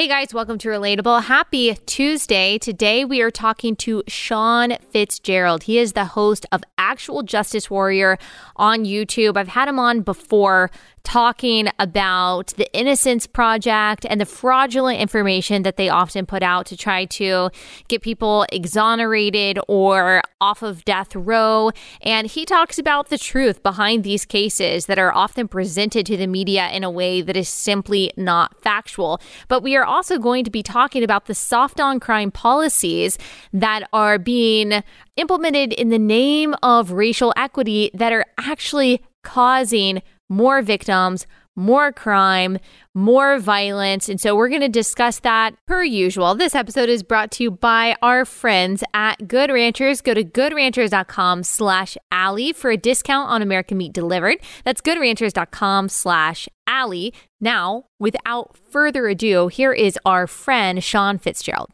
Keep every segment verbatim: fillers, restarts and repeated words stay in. Hey guys, welcome to Relatable. Happy Tuesday. Today we are talking to Sean Fitzgerald. He is the host of Actual Justice Warrior on YouTube. I've had him on before talking about the Innocence Project and the fraudulent information that they often put out to try to get people exonerated or off of death row. And he talks about the truth behind these cases that are often presented to the media in a way that is simply not factual. But we are also going to be talking about the soft on crime policies that are being implemented in the name of racial equity that are actually causing more victims, more crime, more violence. And so we're going to discuss that per usual. This episode is brought to you by our friends at Good Ranchers. Go to good ranchers dot com slash Allie for a discount on American Meat Delivered. That's good ranchers dot com slash Allie. Now, without further ado, here is our friend, Sean Fitzgerald.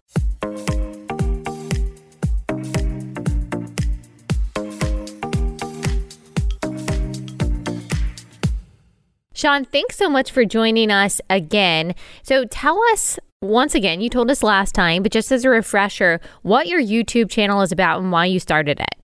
Sean, thanks so much for joining us again. So tell us once again, you told us last time, but just as a refresher, what your YouTube channel is about and why you started it.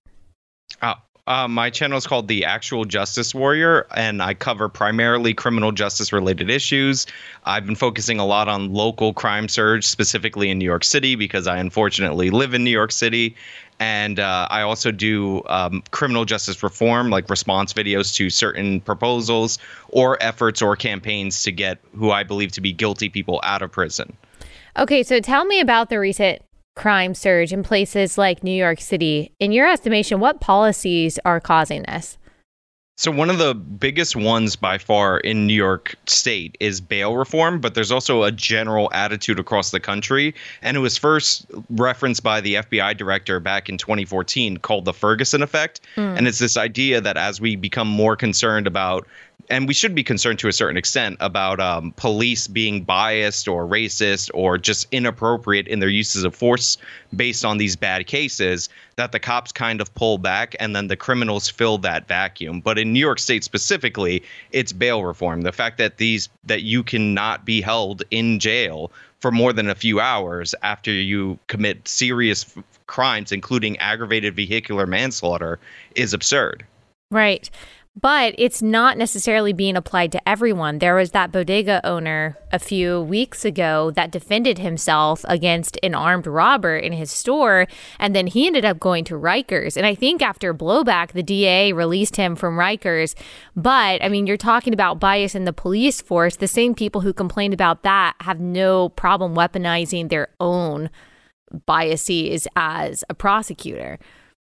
Oh, uh, my channel is called The Actual Justice Warrior, and I cover primarily criminal justice related issues. I've been focusing a lot on local crime surge, specifically in New York City, because I unfortunately live in New York City. And uh, I also do um, criminal justice reform, like response videos to certain proposals or efforts or campaigns to get who I believe to be guilty people out of prison. Okay, so tell me about the recent crime surge in places like New York City. In your estimation, what policies are causing this? So one of the biggest ones by far in New York State is bail reform, but there's also a general attitude across the country. And it was first referenced by the F B I director back in twenty fourteen called the Ferguson effect. Mm. And it's this idea that as we become more concerned about, and we should be concerned to a certain extent about um, police being biased or racist or just inappropriate in their uses of force based on these bad cases, that the cops kind of pull back and then the criminals fill that vacuum. But in New York State specifically, it's bail reform. The fact that these that you cannot be held in jail for more than a few hours after you commit serious f- crimes, including aggravated vehicular manslaughter, is absurd. Right. But it's not necessarily being applied to everyone. There was that bodega owner a few weeks ago that defended himself against an armed robber in his store, and then he ended up going to Rikers. And I think after blowback, the D A released him from Rikers. But, I mean, you're talking about bias in the police force. The same people who complained about that have no problem weaponizing their own biases as a prosecutor.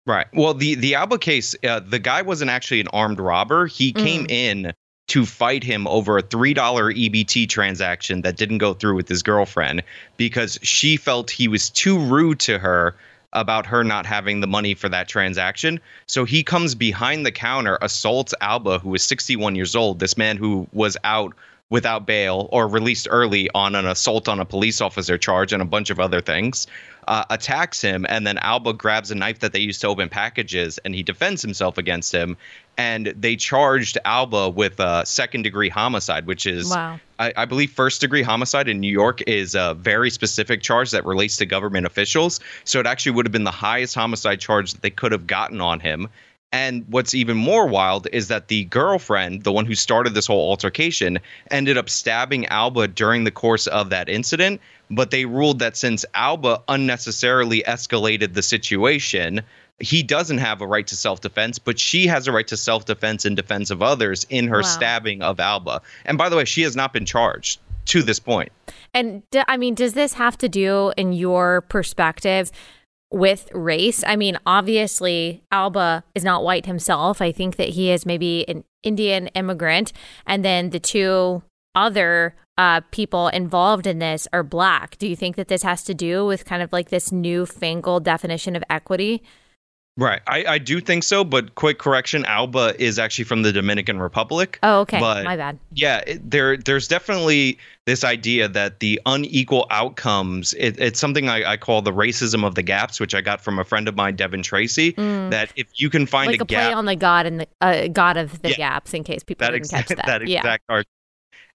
Right. Well, the, the Alba case, uh, the guy wasn't actually an armed robber. He mm. came in to fight him over a three dollar E B T transaction that didn't go through with his girlfriend because she felt he was too rude to her about her not having the money for that transaction. So he comes behind the counter, assaults Alba, who is sixty-one years old, this man who was out without bail or released early on an assault on a police officer charge and a bunch of other things, uh, attacks him. And then Alba grabs a knife that they used to open packages and he defends himself against him. And they charged Alba with a second degree homicide, which is, wow. I, I believe, first degree homicide in New York is a very specific charge that relates to government officials. So it actually would have been the highest homicide charge that they could have gotten on him. And what's even more wild is that the girlfriend, the one who started this whole altercation, ended up stabbing Alba during the course of that incident. But they ruled that since Alba unnecessarily escalated the situation, he doesn't have a right to self-defense, but she has a right to self-defense in defense of others in her wow. stabbing of Alba. And by the way, she has not been charged to this point. And I mean, does this have to do, in your perspective, with race? I mean, obviously, Alba is not white himself. I think that he is maybe an Indian immigrant. And then the two other uh, people involved in this are black. Do you think that this has to do with kind of like this newfangled definition of equity? Right. I, I do think so. But quick correction, Alba is actually from the Dominican Republic. Oh, OK. But my bad. Yeah, it, there there's definitely this idea that the unequal outcomes, it, it's something I, I call the racism of the gaps, which I got from a friend of mine, Devin Tracy, mm. that if you can find like a, a gap. Like a play on the God and the uh, God of the yeah, gaps in case people didn't ex- catch that. That exact yeah. argument.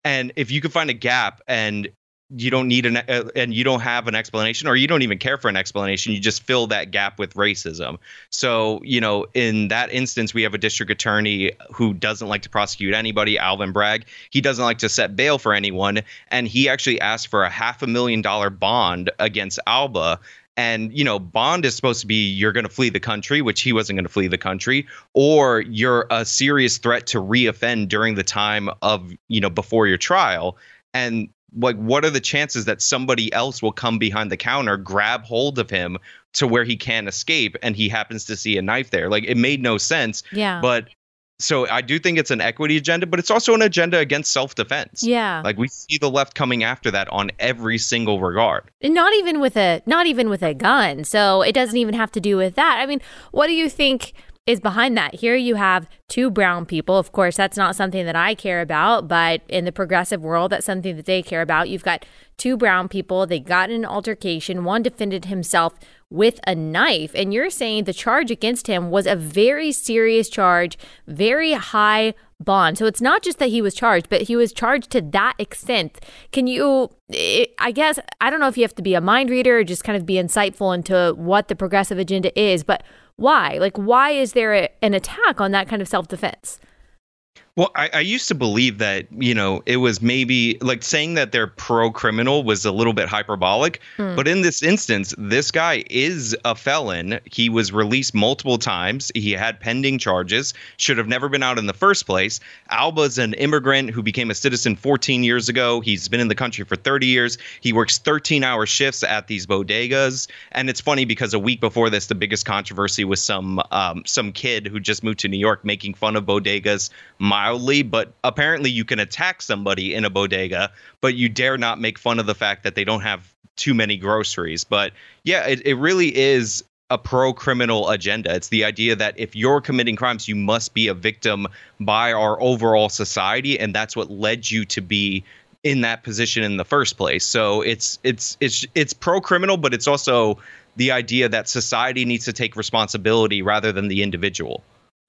And if you can find a gap and you don't need an uh, and you don't have an explanation, or you don't even care for an explanation. You just fill that gap with racism. So, you know, in that instance, we have a district attorney who doesn't like to prosecute anybody, Alvin Bragg. He doesn't like to set bail for anyone. And he actually asked for a half a million dollar bond against Alba. And, you know, bond is supposed to be you're going to flee the country, which he wasn't going to flee the country, or you're a serious threat to reoffend during the time of, you know, before your trial. And like, what are the chances that somebody else will come behind the counter, grab hold of him to where he can't escape, and he happens to see a knife there? Like, it made no sense. Yeah. But so I do think it's an equity agenda, but it's also an agenda against self-defense. Yeah. Like, we see the left coming after that on every single regard. And not even with a not even with a gun. So it doesn't even have to do with that. I mean, what do you think is behind that? Here you have two brown people. Of course, that's not something that I care about, but in the progressive world, that's something that they care about. You've got two brown people. They got in an altercation. One defended himself with a knife. And you're saying the charge against him was a very serious charge, very high bond. So it's not just that he was charged, but he was charged to that extent. Can you, I guess, I don't know if you have to be a mind reader or just kind of be insightful into what the progressive agenda is, but why? Like, why is there a, an attack on that kind of self-defense? Well, I, I used to believe that, you know, it was maybe like saying that they're pro-criminal was a little bit hyperbolic. Mm. But in this instance, this guy is a felon. He was released multiple times. He had pending charges, should have never been out in the first place. Alba's an immigrant who became a citizen fourteen years ago. He's been in the country for thirty years. He works thirteen hour shifts at these bodegas. And it's funny because a week before this, the biggest controversy was some um, some kid who just moved to New York making fun of bodegas mildly. But apparently you can attack somebody in a bodega, but you dare not make fun of the fact that they don't have too many groceries. But yeah, it, it really is a pro-criminal agenda. It's the idea that if you're committing crimes, you must be a victim by our overall society. And that's what led you to be in that position in the first place. So it's it's it's it's pro-criminal, but it's also the idea that society needs to take responsibility rather than the individual.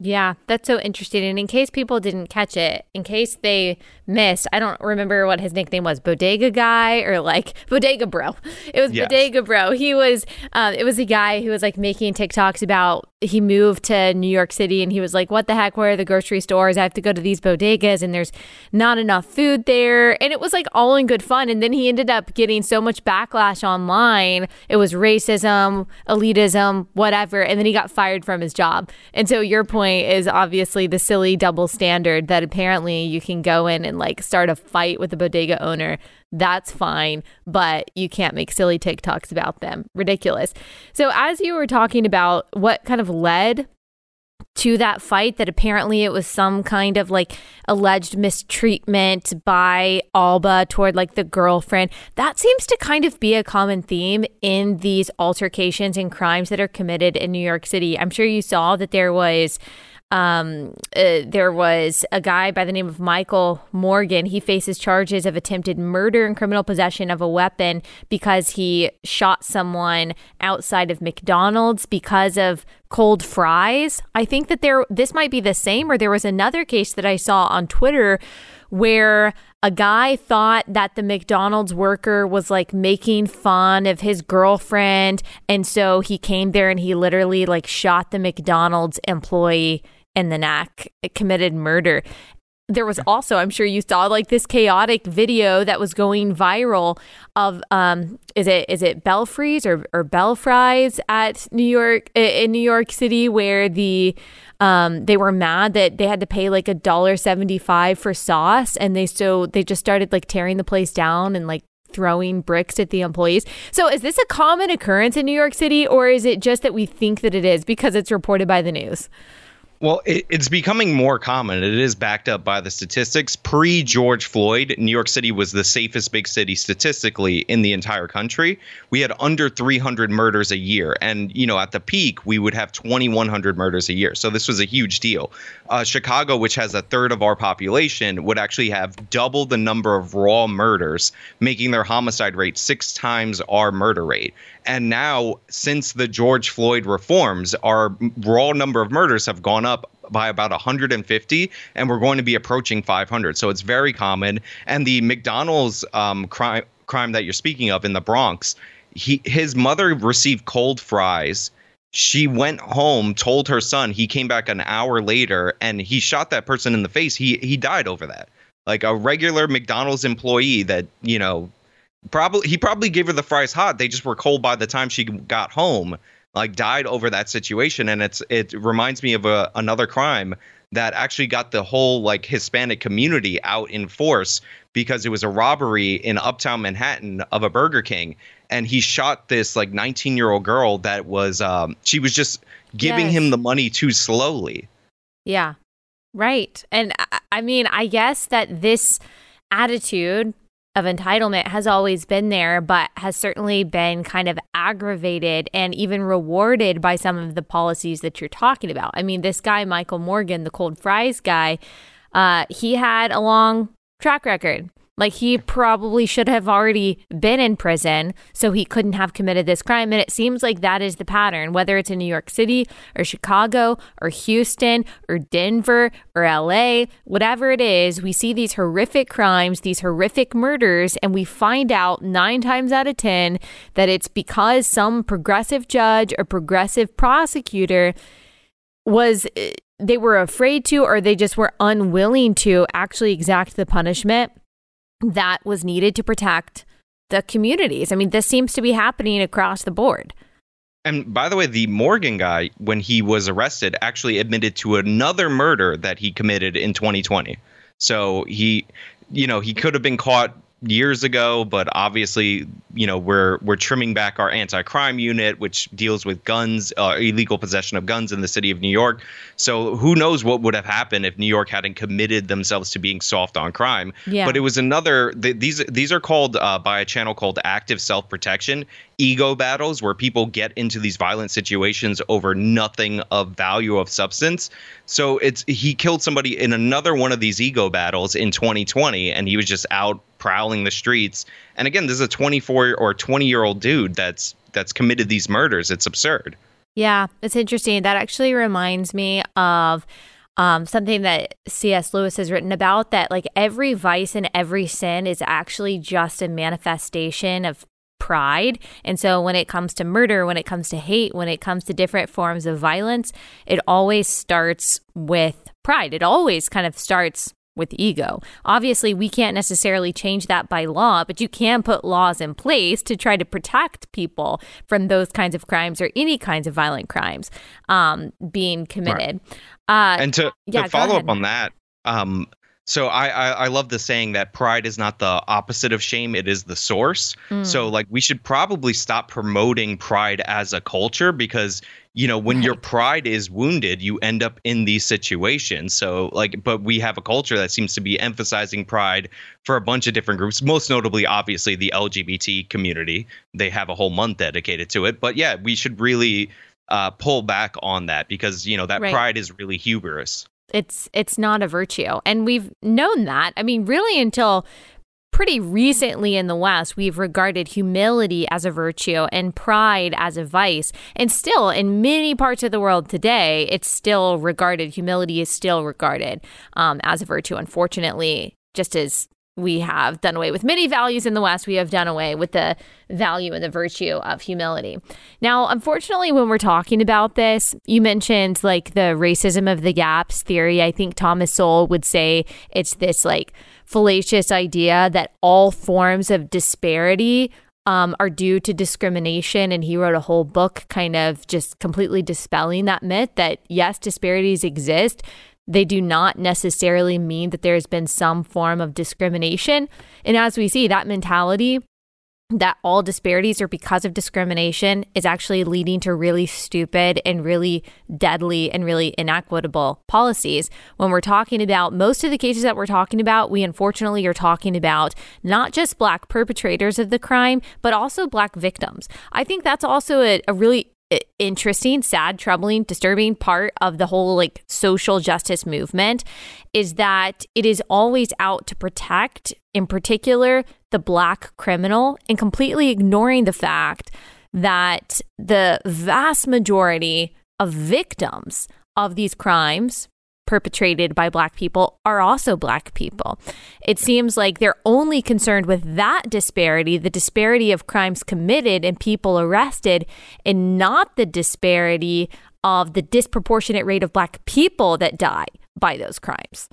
Yeah, that's so interesting. And in case people didn't catch it, in case they missed, I don't remember what his nickname was, Bodega Guy or like Bodega Bro. It was yes. Bodega Bro. He was, um, it was a guy who was like making TikToks about he moved to New York City and he was like, what the heck, where are the grocery stores? I have to go to these bodegas and there's not enough food there. And it was like all in good fun. And then he ended up getting so much backlash online. It was racism, elitism, whatever. And then he got fired from his job. And so your point is obviously the silly double standard that apparently you can go in and like start a fight with a bodega owner. That's fine, but you can't make silly TikToks about them. Ridiculous. So as you were talking about what kind of led to that fight, that apparently it was some kind of like alleged mistreatment by Alba toward like the girlfriend, that seems to kind of be a common theme in these altercations and crimes that are committed in New York City. I'm sure you saw that there was Um, uh, there was a guy by the name of Michael Morgan. He faces charges of attempted murder and criminal possession of a weapon because he shot someone outside of McDonald's because of cold fries. I think that there this might be the same, or there was another case that I saw on Twitter where a guy thought that the McDonald's worker was like making fun of his girlfriend. And so he came there and he literally like shot the McDonald's employee in the neck. It committed murder. There was also, I'm sure you saw like this chaotic video that was going viral of, um, is it is it Belfries or, or Belfries at New York in New York City, where the um, they were mad that they had to pay like a dollar seventy five for sauce, and they so they just started like tearing the place down and like throwing bricks at the employees. So is this a common occurrence in New York City, or is it just that we think that it is because it's reported by the news? Well, it, it's becoming more common. It is backed up by the statistics. Pre-George Floyd, New York City was the safest big city statistically in the entire country. We had under three hundred murders a year. And, you know, at the peak, we would have twenty-one hundred murders a year. So this was a huge deal. Uh, Chicago, which has a third of our population, would actually have double the number of raw murders, making their homicide rate six times our murder rate. And now, since the George Floyd reforms, our raw number of murders have gone up by about one hundred fifty, and we're going to be approaching five hundred. So it's very common. And the McDonald's um, crime crime that you're speaking of in the Bronx, he his mother received cold fries. She went home, told her son, he came back an hour later, and he shot that person in the face. He he died over that. Like a regular McDonald's employee that, you know, probably he probably gave her the fries hot. They just were cold by the time she got home, like died over that situation. And it's it reminds me of a, another crime that actually got the whole like Hispanic community out in force, because it was a robbery in uptown Manhattan of a Burger King. And he shot this like nineteen year old girl that was um, she was just giving yes. him the money too slowly. Yeah, right. And I, I mean, I guess that this attitude of entitlement has always been there, but has certainly been kind of aggravated and even rewarded by some of the policies that you're talking about. I mean, this guy, Michael Morgan, the cold fries guy, uh, he had a long track record. Like, he probably should have already been in prison, so he couldn't have committed this crime. And it seems like that is the pattern, whether it's in New York City or Chicago or Houston or Denver or L A, whatever it is, we see these horrific crimes, these horrific murders, and we find out nine times out of ten that it's because some progressive judge or progressive prosecutor was... they were afraid to, or they just were unwilling to actually exact the punishment that was needed to protect the communities. I mean, this seems to be happening across the board. And by the way, the Morgan guy, when he was arrested, actually admitted to another murder that he committed in twenty twenty. So he, you know, he could have been caught years ago, but obviously, you know, we're we're trimming back our anti-crime unit, which deals with guns, uh, illegal possession of guns in the city of New York. So who knows what would have happened if New York hadn't committed themselves to being soft on crime. Yeah. But it was another th- these these are called uh, by a channel called active self-protection, ego battles, where people get into these violent situations over nothing of value of substance. So it's he killed somebody in another one of these ego battles in twenty twenty, and he was just out prowling the streets. And again, this is a twenty-four or twenty year old dude that's that's committed these murders. It's absurd. Yeah, it's interesting. That actually reminds me of um, something that C S Lewis has written about, that like every vice and every sin is actually just a manifestation of pride. And so when it comes to murder, when it comes to hate, when it comes to different forms of violence, it always starts with pride. It always kind of starts with ego. Obviously, we can't necessarily change that by law, but you can put laws in place to try to protect people from those kinds of crimes or any kinds of violent crimes um, being committed. Right. Uh, and to, yeah, to follow up on that, um, so I, I, I love the saying that pride is not the opposite of shame. It is the source. Mm. So like we should probably stop promoting pride as a culture, because, you know, when right. your pride is wounded, you end up in these situations. So like, but we have a culture that seems to be emphasizing pride for a bunch of different groups, most notably, obviously, the L G B T community. They have a whole month dedicated to it. But yeah, we should really uh, pull back on that, because, you know, that right. pride is really hubris. It's it's not a virtue. And we've known that. I mean, really, until pretty recently in the West, we've regarded humility as a virtue and pride as a vice. And still, in many parts of the world today, it's still regarded. Humility is still regarded um, as a virtue, unfortunately, just as we have done away with many values in the West. We have done away with the value and the virtue of humility. Now, unfortunately, when we're talking about this, you mentioned like the racism of the gaps theory. I think Thomas Sowell would say it's this like fallacious idea that all forms of disparity um, are due to discrimination. And he wrote a whole book kind of just completely dispelling that myth that, yes, disparities exist. They do not necessarily mean that there has been some form of discrimination. And as we see, that mentality that all disparities are because of discrimination is actually leading to really stupid and really deadly and really inequitable policies. When we're talking about most of the cases that we're talking about, we unfortunately are talking about not just Black perpetrators of the crime, but also Black victims. I think that's also a, a really interesting, sad, troubling, disturbing part of the whole like social justice movement, is that it is always out to protect, in particular, the Black criminal, and completely ignoring the fact that the vast majority of victims of these crimes, perpetrated by Black people are also Black people. It seems like they're only concerned with that disparity, the disparity of crimes committed and people arrested, and not the disparity of the disproportionate rate of Black people that die by those crimes.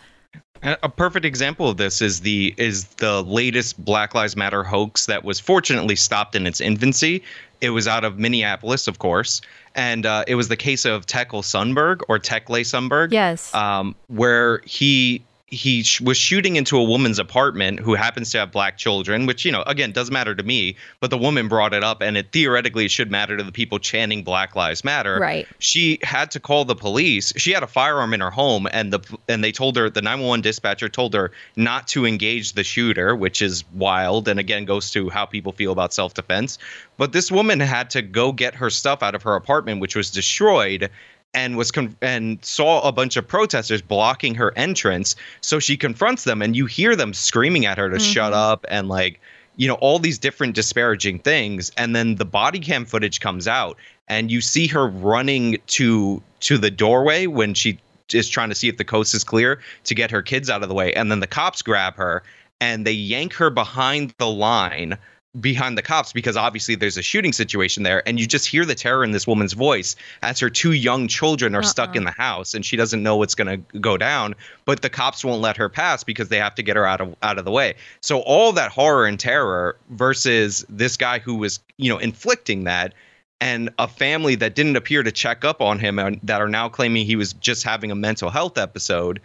A perfect example of this is the is the latest Black Lives Matter hoax that was fortunately stopped in its infancy. It was out of Minneapolis, of course, and uh, it was the case of Tekle Sundberg or Tekle Sundberg. Yes, um, where he he sh- was shooting into a woman's apartment who happens to have Black children, which, you know, again, doesn't matter to me. But the woman brought it up, and it theoretically should matter to the people chanting Black Lives Matter. Right. She had to call the police. She had a firearm in her home, and the and they told her, the nine one one dispatcher told her not to engage the shooter, which is wild. And again, goes to how people feel about self-defense. But this woman had to go get her stuff out of her apartment, which was destroyed, and was con- and saw a bunch of protesters blocking her entrance. So she confronts them, and you hear them screaming at her to mm-hmm. shut up and, like, you know, all these different disparaging things. And then the body cam footage comes out, and you see her running to to the doorway when she is trying to see if the coast is clear to get her kids out of the way. And then the cops grab her, and they yank her behind the line behind the cops, because obviously there's a shooting situation there, and you just hear the terror in this woman's voice as her two young children are uh-uh. stuck in the house, and she doesn't know what's going to go down, but the cops won't let her pass because they have to get her out of out of the way. So all that horror and terror versus this guy who was, you know, inflicting that, and a family that didn't appear to check up on him and that are now claiming he was just having a mental health episode.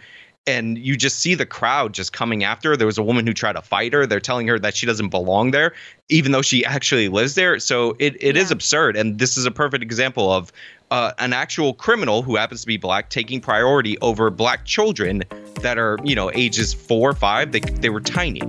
And you just see the crowd just coming after her. There was a woman who tried to fight her. They're telling her that she doesn't belong there, even though she actually lives there. So it, it yeah. is absurd. And this is a perfect example of uh, an actual criminal who happens to be Black taking priority over Black children that are, you know, ages four or five. They, they were tiny.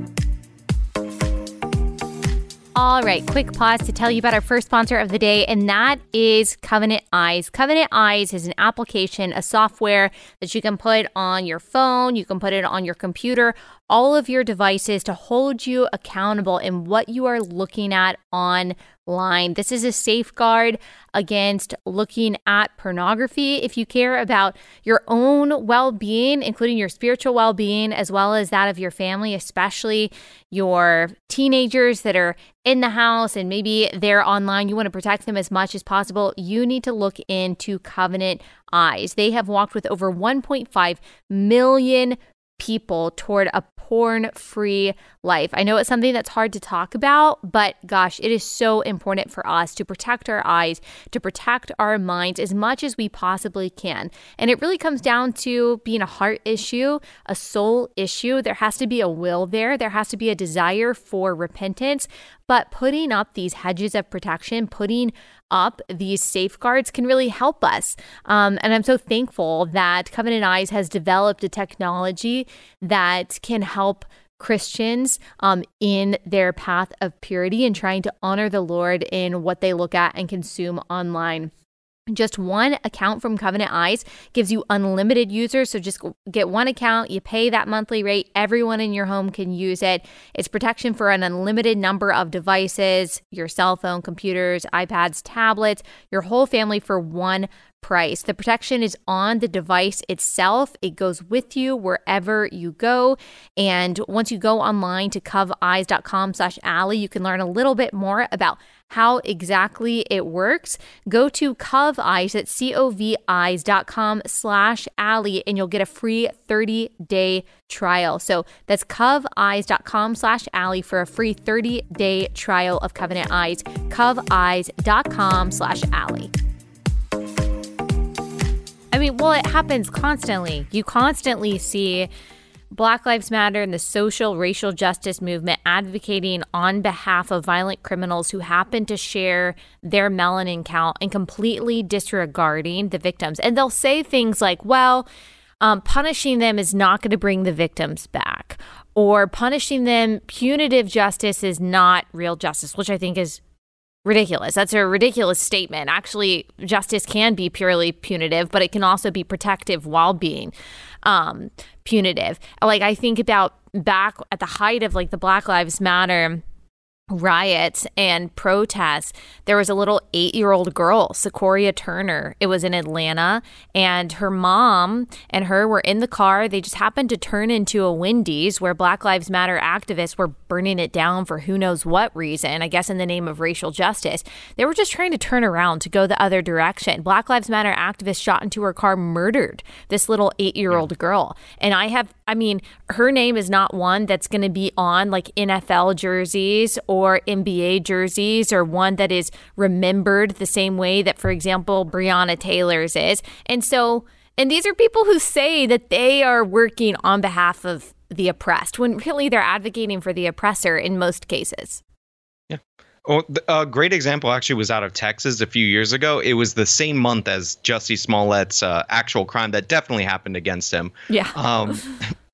All right, quick pause to tell you about our first sponsor of the day, and that is Covenant Eyes. Covenant Eyes is an application, a software that you can put on your phone, you can put it on your computer, all of your devices to hold you accountable in what you are looking at online. This is a safeguard against looking at pornography. If you care about your own well-being, including your spiritual well-being, as well as that of your family, especially your teenagers that are in the house and maybe they're online, you want to protect them as much as possible, you need to look into Covenant Eyes. They have walked with over one point five million people toward a porn-free life. I know it's something that's hard to talk about, but gosh, it is so important for us to protect our eyes, to protect our minds as much as we possibly can. And it really comes down to being a heart issue, a soul issue. There has to be a will there. There has to be a desire for repentance. But putting up these hedges of protection, putting up these safeguards can really help us. Um, and I'm so thankful that Covenant Eyes has developed a technology that can help Christians um, in their path of purity and trying to honor the Lord in what they look at and consume online. Just one account from Covenant Eyes gives you unlimited users. So just get one account, you pay that monthly rate, everyone in your home can use it. It's protection for an unlimited number of devices, your cell phone, computers, iPads, tablets, your whole family for one price. The protection is on the device itself. It goes with you wherever you go. And once you go online to cov eyes dot com slash ally, you can learn a little bit more about how exactly it works. Go to cov eyes at cov eyes dot com slash ally, and you'll get a free thirty day trial. So that's cov eyes dot com slash ally for a free thirty day trial of Covenant Eyes. cov eyes dot com slash ally. I mean, well, it happens constantly. You constantly see Black Lives Matter and the social racial justice movement advocating on behalf of violent criminals who happen to share their melanin count and completely disregarding the victims. And they'll say things like, well, um, punishing them is not going to bring the victims back, or punishing them, punitive justice is not real justice, which I think is ridiculous. That's a ridiculous statement. Actually, justice can be purely punitive, but it can also be protective while being um, punitive. Like, I think about back at the height of, like, the Black Lives Matter riots and protests, there was a little eight-year-old girl, Sequoia Turner. It was in Atlanta, and her mom and her were in the car. They just happened to turn into a Wendy's where Black Lives Matter activists were burning it down for who knows what reason, I guess in the name of racial justice. They were just trying to turn around to go the other direction. Black Lives Matter activists shot into her car, murdered this little eight-year-old girl. And I have, I mean, her name is not one that's going to be on like N F L jerseys or or N B A jerseys, or one that is remembered the same way that, for example, Breonna Taylor's is. And so, and these are people who say that they are working on behalf of the oppressed, when really they're advocating for the oppressor in most cases. Yeah. Well, a great example actually was out of Texas a few years ago. It was the same month as Jussie Smollett's uh, actual crime that definitely happened against him. Yeah. Um,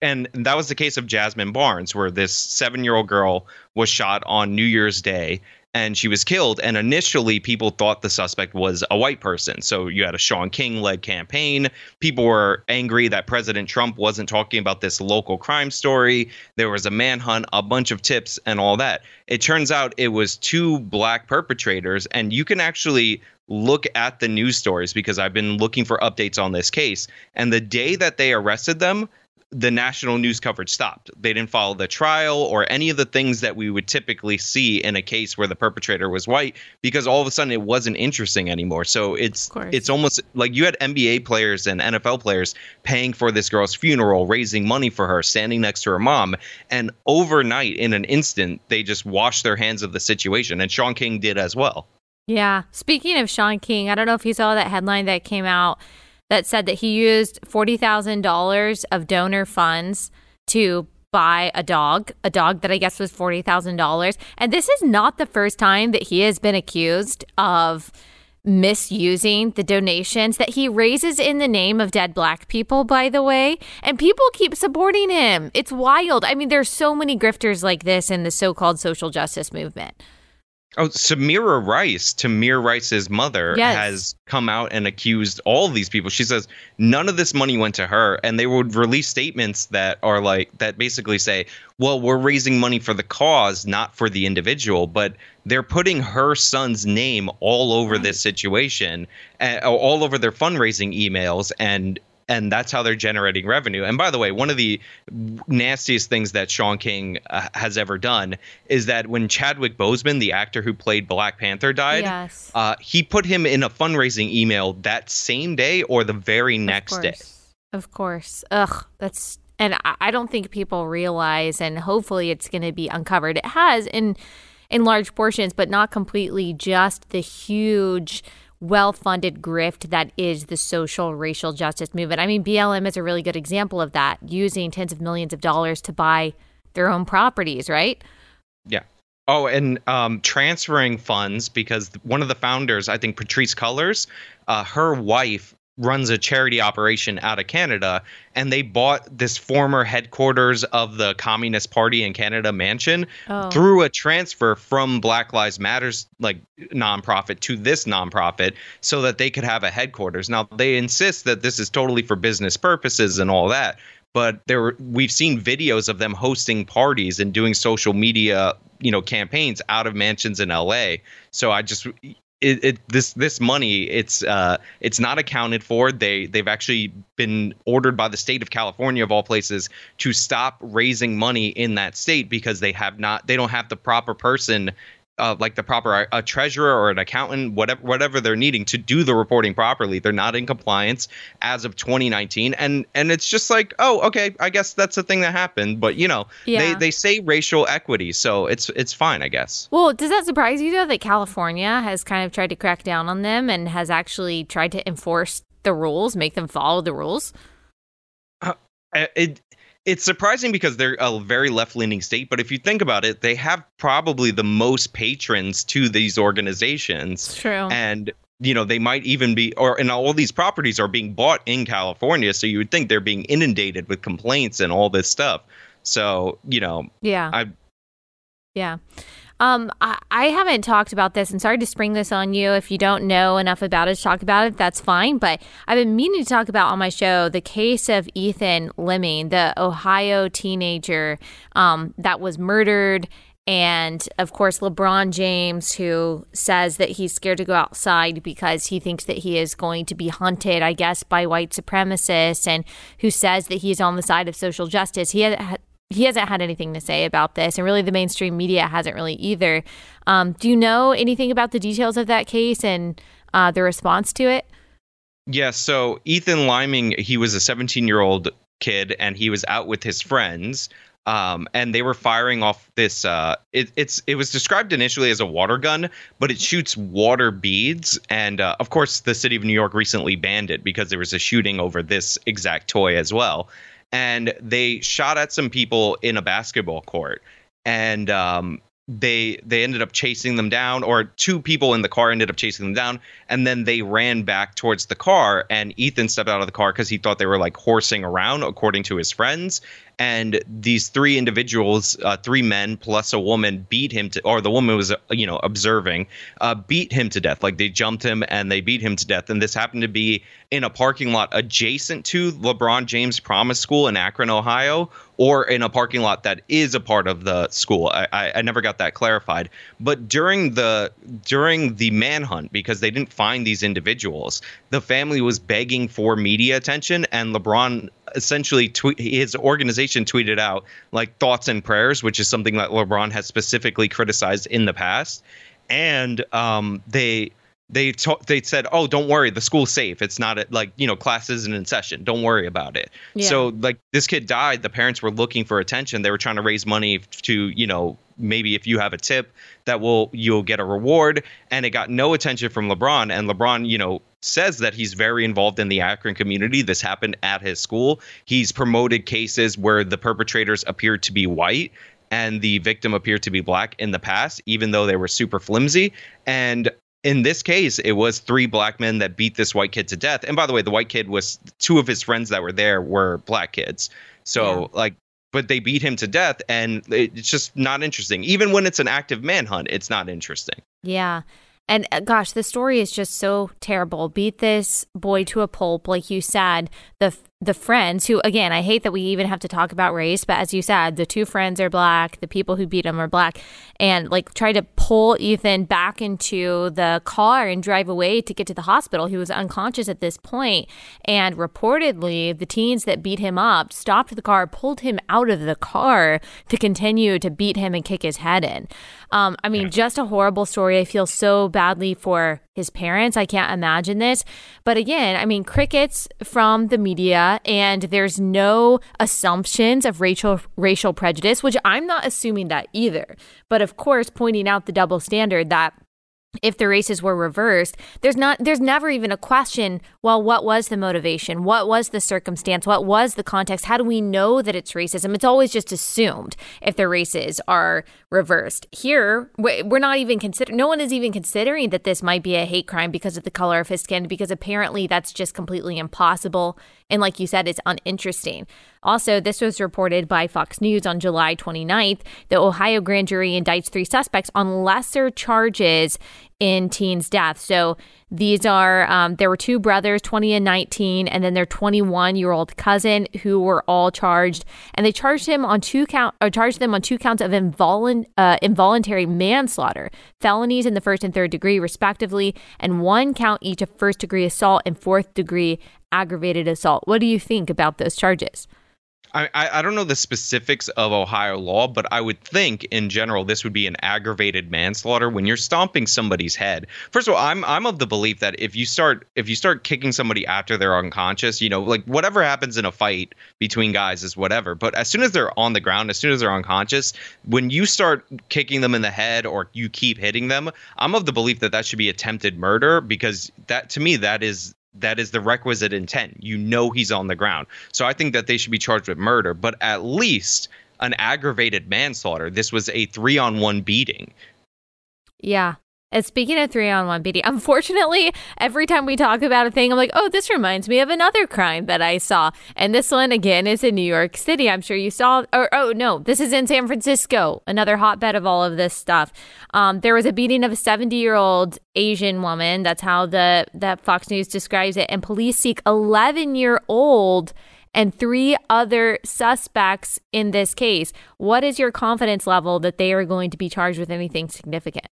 And that was the case of Jasmine Barnes, where this seven-year-old girl was shot on New Year's Day and she was killed. And initially, people thought the suspect was a white person. So you had a Shaun King-led campaign. People were angry that President Trump wasn't talking about this local crime story. There was a manhunt, a bunch of tips, and all that. It turns out it was two black perpetrators, and you can actually look at the news stories because I've been looking for updates on this case. And the day that they arrested them, the national news coverage stopped. They didn't follow the trial or any of the things that we would typically see in a case where the perpetrator was white, because all of a sudden it wasn't interesting anymore. So it's it's almost like you had N B A players and N F L players paying for this girl's funeral, raising money for her, standing next to her mom. And overnight, in an instant, they just washed their hands of the situation. And Shaun King did as well. Yeah. Speaking of Shaun King, I don't know if you saw that headline that came out that said that he used forty thousand dollars of donor funds to buy a dog, a dog that I guess was forty thousand dollars. And this is not the first time that he has been accused of misusing the donations that he raises in the name of dead black people, by the way. And people keep supporting him. It's wild. I mean, there's so many grifters like this in the so-called social justice movement. Oh, Samira Rice, Tamir Rice's mother, yes, has come out and accused all these people. She says none of this money went to her, and they would release statements that are like that basically say, well, we're raising money for the cause, not for the individual. But they're putting her son's name all over this situation, uh, all over their fundraising emails. And And that's how they're generating revenue. And by the way, one of the nastiest things that Shaun King uh, has ever done is that when Chadwick Boseman, the actor who played Black Panther, died, yes, uh, he put him in a fundraising email that same day or the very next of day. Of course. Ugh, that's, and I, I don't think people realize, and hopefully it's going to be uncovered. It has in in large portions, but not completely, just the huge well-funded grift that is the social racial justice movement. I mean, B L M is a really good example of that, using tens of millions of dollars to buy their own properties, right? Yeah. Oh, and um, transferring funds, because one of the founders, I think Patrice Cullors, uh, her wife runs a charity operation out of Canada, and they bought this former headquarters of the Communist Party in Canada mansion oh. through a transfer from Black Lives Matter's like nonprofit to this nonprofit so that they could have a headquarters. Now, they insist that this is totally for business purposes and all that, but there were, we've seen videos of them hosting parties and doing social media, you know, campaigns out of mansions in L A. So I just... It, it this this money, it's uh it's not accounted for. They they've actually been ordered by the state of California, of all places, to stop raising money in that state because they have not they don't have the proper person, uh, like the proper a treasurer or an accountant, whatever whatever they're needing to do the reporting properly. They're not in compliance as of twenty nineteen, and and it's just like, oh, okay, I guess that's the thing that happened. But you know, yeah. they they say racial equity, so it's it's fine, I guess. Well, does that surprise you though that California has kind of tried to crack down on them and has actually tried to enforce the rules, make them follow the rules? Uh, it. It's surprising because they're a very left-leaning state, but if you think about it, they have probably the most patrons to these organizations. It's true. And, you know, they might even be, or and all these properties are being bought in California, so you would think they're being inundated with complaints and all this stuff. So, you know. Yeah. I, yeah. Um, I, I haven't talked about this, and sorry to spring this on you. If you don't know enough about it to talk about it, that's fine. But I've been meaning to talk about on my show the case of Ethan Liming, the Ohio teenager um, that was murdered And, of course, LeBron James, who says that he's scared to go outside because he thinks that he is going to be hunted, I guess, by white supremacists, and who says that he's on the side of social justice. He has, he hasn't had anything to say about this, and really the mainstream media hasn't really either. Um, do you know anything about the details of that case and uh, the response to it? Yeah, so Ethan Liming, he was a seventeen-year-old kid, and he was out with his friends. Um, and they were firing off this. Uh, it, it's it was described initially as a water gun, but it shoots water beads. And uh, of course, the city of New York recently banned it because there was a shooting over this exact toy as well. And they shot at some people in a basketball court, and um, they they ended up chasing them down, or two people in the car ended up chasing them down. And then they ran back towards the car, and Ethan stepped out of the car because he thought they were like horsing around, according to his friends. And these three individuals, uh, three men plus a woman, beat him to, or the woman was, you know, observing, uh, beat him to death. Like they jumped him and they beat him to death. And this happened to be in a parking lot adjacent to LeBron James Promise School in Akron, Ohio, or in a parking lot that is a part of the school. I, I, I never got that clarified. But during the during the manhunt, because they didn't find these individuals, the family was begging for media attention, and LeBron essentially tweet, his organization tweeted out like thoughts and prayers, which is something that LeBron has specifically criticized in the past. And um, they they ta- they said, oh, don't worry, the school's safe. It's not a, like, you know, class isn't in session. Don't worry about it. Yeah. So like this kid died. The parents were looking for attention. They were trying to raise money to, you know, maybe if you have a tip that will you'll get a reward. And it got no attention from LeBron. And LeBron, you know, says that he's very involved in the Akron community. This happened at his school. He's promoted cases where the perpetrators appeared to be white and the victim appeared to be black in the past, even though they were super flimsy. And in this case, it was three black men that beat this white kid to death. And by the way, the white kid was two of his friends that were there were black kids. So yeah. like But they beat him to death, and it's just not interesting. Even when it's an active manhunt, it's not interesting. Yeah. And uh, gosh, the story is just so terrible. Beat this boy to a pulp, like you said. The the friends who, again, I hate that we even have to talk about race, but as you said, the two friends are black. The people who beat him are black. And like try to pull Ethan back into the car and drive away to get to the hospital. He was unconscious at this point. And reportedly, the teens that beat him up stopped the car, pulled him out of the car to continue to beat him and kick his head in. Um, I mean, yeah. Just a horrible story. I feel so badly for his parents. I can't imagine this. But again, I mean, crickets from the media, and there's no assumptions of racial racial prejudice, which I'm not assuming that either. But of course, pointing out the double standard that if the races were reversed, there's not, there's never even a question, well, what was the motivation? What was the circumstance? What was the context? How do we know that it's racism? It's always just assumed if the races are reversed. Here, we're not even considering, no one is even considering that this might be a hate crime because of the color of his skin, because apparently that's just completely impossible. And like you said, it's uninteresting. Also, this was reported by Fox News on July twenty-ninth. The Ohio grand jury indicts three suspects on lesser charges in teens' death. So these are, um, there were two brothers, twenty and nineteen, and then their twenty-one-year-old cousin, who were all charged. And they charged him on two count, or charged them on two counts of involu- uh, involuntary manslaughter, felonies in the first and third degree, respectively, and one count each of first-degree assault and fourth-degree aggravated assault. What do you think about those charges? I, I don't know the specifics of Ohio law, but I would think in general this would be an aggravated manslaughter when you're stomping somebody's head. First of all, I'm I'm of the belief that if you start if you start kicking somebody after they're unconscious, you know, like whatever happens in a fight between guys is whatever. But as soon as they're on the ground, as soon as they're unconscious, when you start kicking them in the head or you keep hitting them, I'm of the belief that that should be attempted murder, because that to me, that is. That is the requisite intent. You know he's on the ground. So I think that they should be charged with murder, but at least an aggravated manslaughter. This was a three-on-one beating. Yeah. And speaking of three-on-one beating, unfortunately, every time we talk about a thing, I'm like, oh, this reminds me of another crime that I saw. And this one, again, is in New York City. I'm sure you saw, or oh, no, this is in San Francisco, another hotbed of all of this stuff. Um, there was a beating of a seventy-year-old Asian woman. That's how the that Fox News describes it. And police seek eleven-year-old and three other suspects in this case. What is your confidence level that they are going to be charged with anything significant?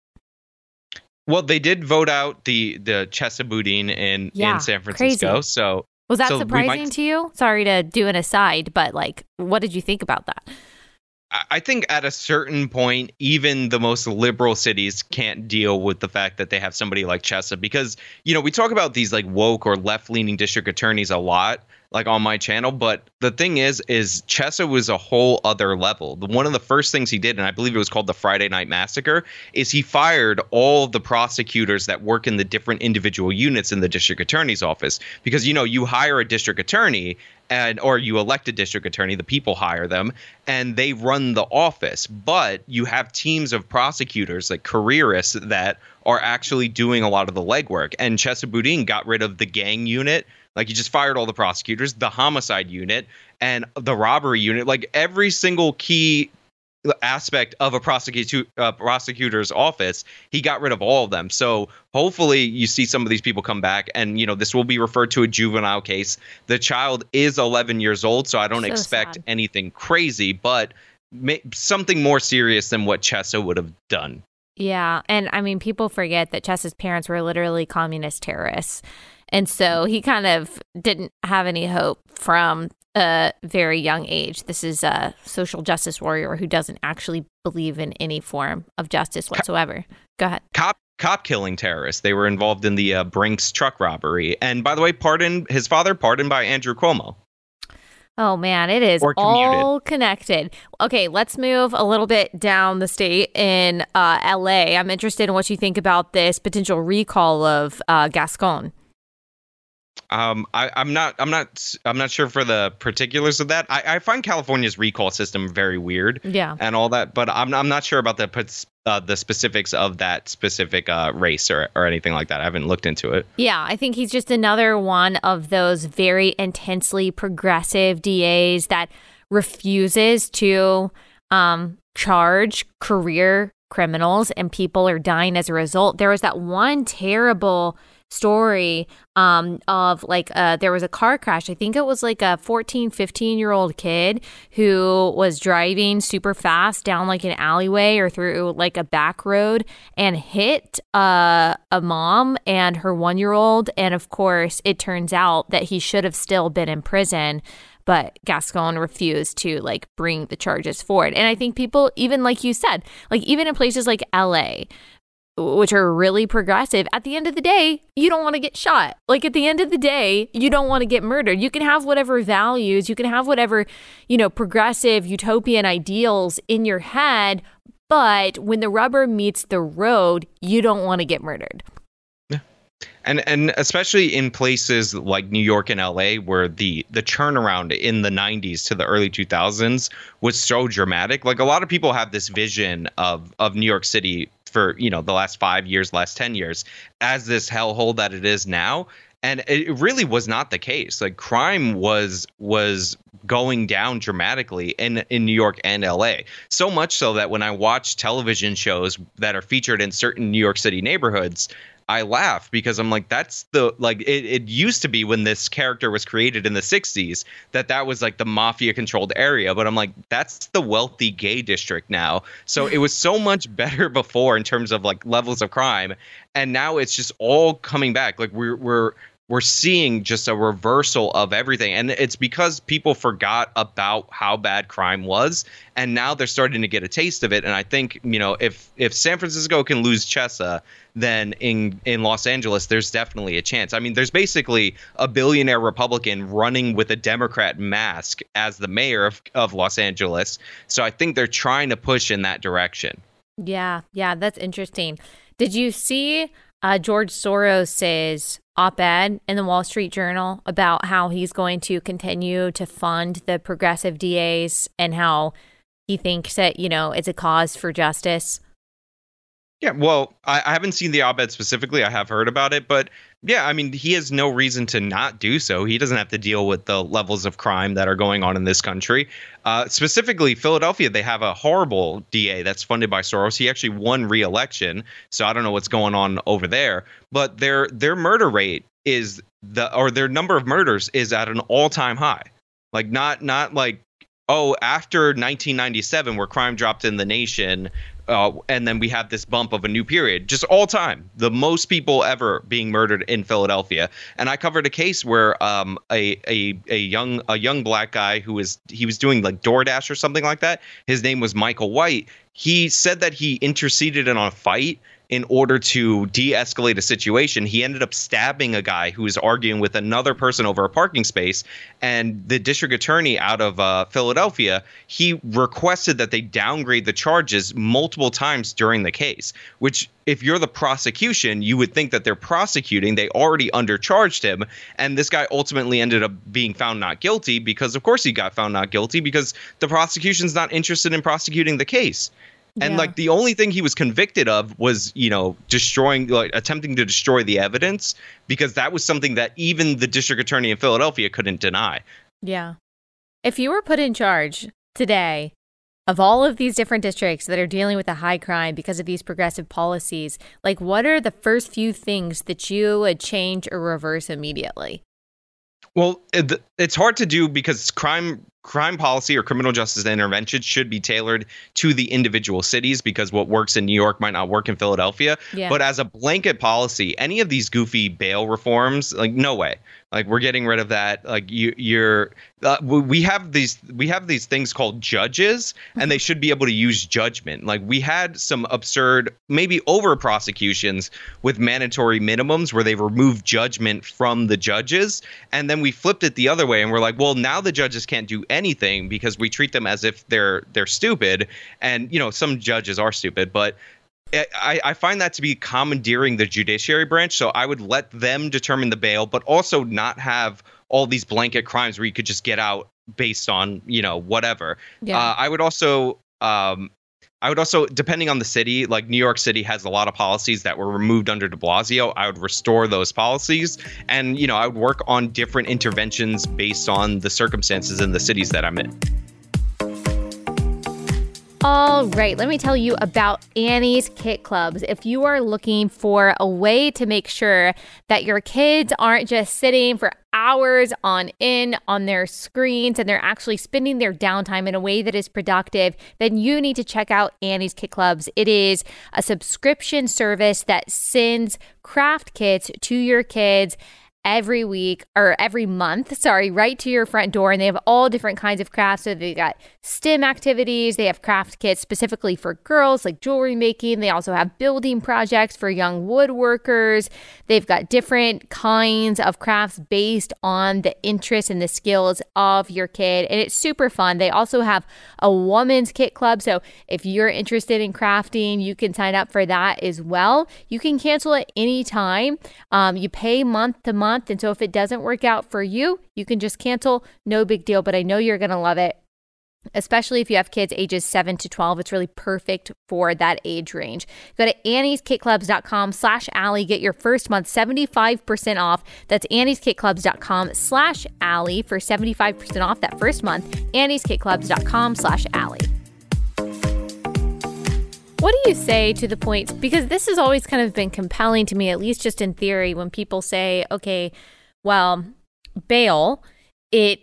Well, they did vote out the the Chesa Boudin in, yeah, in San Francisco. Crazy. So was that so surprising might... to you? Sorry to do an aside, but like, what did you think about that? I think at a certain point, even the most liberal cities can't deal with the fact that they have somebody like Chesa, because, you know, we talk about these like woke or left leaning district attorneys a lot, like on my channel. But the thing is, is Chesa was a whole other level. One of the first things he did, and I believe it was called the Friday Night Massacre, is he fired all of the prosecutors that work in the different individual units in the district attorney's office. Because, you know, you hire a district attorney and or you elect a district attorney, the people hire them and they run the office. But you have teams of prosecutors, like careerists, that are actually doing a lot of the legwork. And Chesa Boudin got rid of the gang unit. Like, you just fired all the prosecutors, the homicide unit, and the robbery unit. Like, every single key aspect of a prosecutor, uh, prosecutor's office, he got rid of all of them. So hopefully you see some of these people come back. And, you know, this will be referred to a juvenile case. The child is eleven years old, so I don't so expect sad. anything crazy, but may- something more serious than what Chesa would have done. Yeah. And, I mean, people forget that Chesa's parents were literally communist terrorists. And so he kind of didn't have any hope from a very young age. This is a social justice warrior who doesn't actually believe in any form of justice whatsoever. Go ahead. Cop cop killing terrorists. They were involved in the uh, Brinks truck robbery. And by the way, pardon his father, pardoned by Andrew Cuomo. Oh, man, it is all connected. Okay, let's move a little bit down the state in uh, L A. I'm interested in what you think about this potential recall of uh, Gascon. Um, I, I'm not I'm not I'm not sure for the particulars of that. I, I find California's recall system very weird. Yeah. And all that. But I'm, I'm not sure about the uh, the specifics of that specific uh, race or, or anything like that. I haven't looked into it. Yeah, I think he's just another one of those very intensely progressive D As that refuses to um, charge career criminals, and people are dying as a result. There was that one terrible story um of like uh there was a car crash. I think it was like a fourteen, fifteen year old kid who was driving super fast down like an alleyway or through like a back road and hit uh, a mom and her one year old. And of course it turns out that he should have still been in prison, but Gascon refused to like bring the charges forward. And I think people, even like you said, like even in places like L A, which are really progressive, at the end of the day, you don't want to get shot. Like at the end of the day, you don't want to get murdered. You can have whatever values, you can have whatever, you know, progressive utopian ideals in your head, but when the rubber meets the road, you don't want to get murdered. Yeah. And and especially in places like New York and L A, where the the turnaround in the nineties to the early two thousands was so dramatic. Like a lot of people have this vision of of New York City for, you know, the last five years, last ten years, as this hellhole that it is now. And it really was not the case. Like crime was was going down dramatically in, in New York and L A. So much so that when I watch television shows that are featured in certain New York City neighborhoods, I laugh because I'm like, that's the like it, it used to be when this character was created in the sixties that that was like the mafia controlled area. But I'm like, that's the wealthy gay district now. So it was so much better before in terms of like levels of crime. And now it's just all coming back. Like we're we're we're seeing just a reversal of everything. And it's because people forgot about how bad crime was. And now they're starting to get a taste of it. And I think, you know, if if San Francisco can lose Chesa, then in, in Los Angeles, there's definitely a chance. I mean, there's basically a billionaire Republican running with a Democrat mask as the mayor of, of Los Angeles. So I think they're trying to push in that direction. Yeah. Yeah. That's interesting. Did you see uh, George Soros's op-ed in the Wall Street Journal about how he's going to continue to fund the progressive D As and how he thinks that, you know, it's a cause for justice? Yeah, well, I, I haven't seen the op-ed specifically. I have heard about it. But yeah, I mean, he has no reason to not do so. He doesn't have to deal with the levels of crime that are going on in this country. Uh, specifically, Philadelphia, they have a horrible D A that's funded by Soros. He actually won re-election, so I don't know what's going on over there. But their their murder rate is the or their number of murders is at an all-time high. Like not not like, oh, after nineteen ninety-seven where crime dropped in the nation, uh, and then we have this bump of a new period. Just all time, the most people ever being murdered in Philadelphia. And I covered a case where um a a a young a young black guy who was he was doing like DoorDash or something like that. His name was Michael White. He said that he interceded in a fight in order to de-escalate a situation. He ended up stabbing a guy who was arguing with another person over a parking space. And the district attorney out of uh, Philadelphia, he requested that they downgrade the charges multiple times during the case, which if you're the prosecution, you would think that they're prosecuting. They already undercharged him. And this guy ultimately ended up being found not guilty because, of course, he got found not guilty because the prosecution's not interested in prosecuting the case. And yeah. like the only thing he was convicted of was, you know, destroying, like attempting to destroy the evidence, because that was something that even the district attorney in Philadelphia couldn't deny. Yeah. If you were put in charge today of all of these different districts that are dealing with a high crime because of these progressive policies, like what are the first few things that you would change or reverse immediately? Well, it's hard to do because crime crime policy or criminal justice intervention should be tailored to the individual cities because what works in New York might not work in Philadelphia. Yeah. But as a blanket policy, any of these goofy bail reforms, like no way. Like we're getting rid of that. Like you, you're uh, we have these we have these things called judges and they should be able to use judgment. Like we had some absurd, maybe over prosecutions with mandatory minimums where they removed judgment from the judges. And then we flipped it the other way. And we're like, well, now the judges can't do anything because we treat them as if they're they're stupid. And, you know, some judges are stupid, but I, I find that to be commandeering the judiciary branch. So I would let them determine the bail, but also not have all these blanket crimes where you could just get out based on, you know, whatever. Yeah. Uh, I would also um, I would also, depending on the city, like New York City has a lot of policies that were removed under de Blasio. I would restore those policies. And, you know, I would work on different interventions based on the circumstances in the cities that I'm in. All right, let me tell you about Annie's Kit Clubs. If you are looking for a way to make sure that your kids aren't just sitting for hours on end on their screens and they're actually spending their downtime in a way that is productive, then you need to check out Annie's Kit Clubs. It is a subscription service that sends craft kits to your kids every week or every month, sorry, right to your front door. And they have all different kinds of crafts. So they got STEM activities. They have craft kits specifically for girls, like jewelry making. They also have building projects for young woodworkers. They've got different kinds of crafts based on the interests and the skills of your kid. And it's super fun. They also have a woman's kit club. So if you're interested in crafting, you can sign up for that as well. You can cancel at any time. Um, you pay month to month. And so if it doesn't work out for you, you can just cancel. No big deal. But I know you're going to love it, especially if you have kids ages seven to twelve. It's really perfect for that age range. Go to Annie's Kit Clubs dot com slash Allie. Get your first month seventy-five percent off. That's Annie's Kit Clubs dot com slash Allie for seventy-five percent off that first month. Annie's Kit Clubs dot com slash Allie. What do you say to the point, because this has always kind of been compelling to me, at least just in theory, when people say, okay, well, bail, it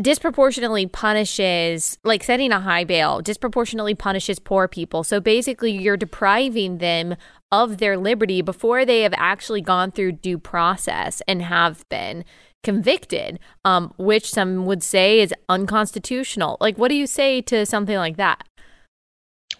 disproportionately punishes, like setting a high bail, disproportionately punishes poor people. So basically you're depriving them of their liberty before they have actually gone through due process and have been convicted, um, which some would say is unconstitutional. Like, what do you say to something like that?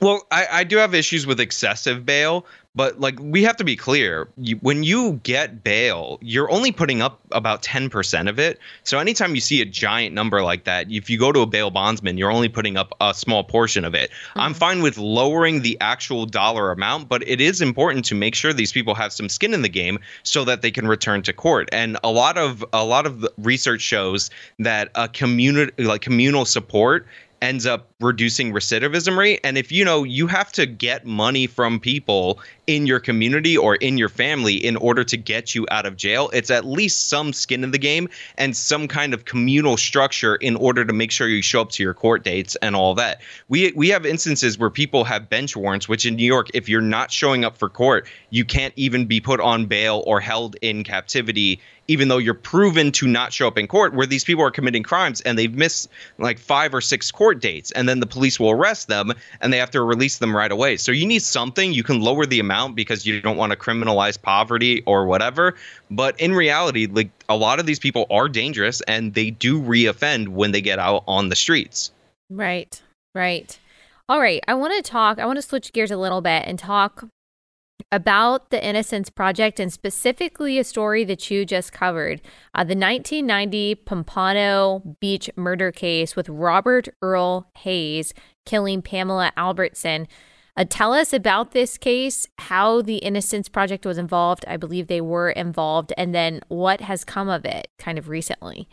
Well, I, I do have issues with excessive bail, but like we have to be clear. You, when you get bail, you're only putting up about ten percent of it. So anytime you see a giant number like that, if you go to a bail bondsman, you're only putting up a small portion of it. Mm-hmm. I'm fine with lowering the actual dollar amount, but it is important to make sure these people have some skin in the game so that they can return to court. And a lot of a lot of the research shows that a community like communal support ends up reducing recidivism rate. And if, you know, you have to get money from people in your community or in your family in order to get you out of jail, it's at least some skin in the game and some kind of communal structure in order to make sure you show up to your court dates and all that. We we have instances where people have bench warrants, which in New York, if you're not showing up for court, you can't even be put on bail or held in captivity even though you're proven to not show up in court, where these people are committing crimes and they've missed like five or six court dates, and then the police will arrest them and they have to release them right away. So you need something. You can lower the amount because you don't want to criminalize poverty or whatever. But in reality, like, a lot of these people are dangerous and they do reoffend when they get out on the streets. Right, right. All right. I want to talk. I want to switch gears a little bit and talk about the Innocence Project, and specifically a story that you just covered, uh, the nineteen ninety Pompano Beach murder case with Robert Earl Hayes killing Pamela Albertson. Uh, tell us about this case, how the Innocence Project was involved. I believe they were involved, and then what has come of it kind of recently.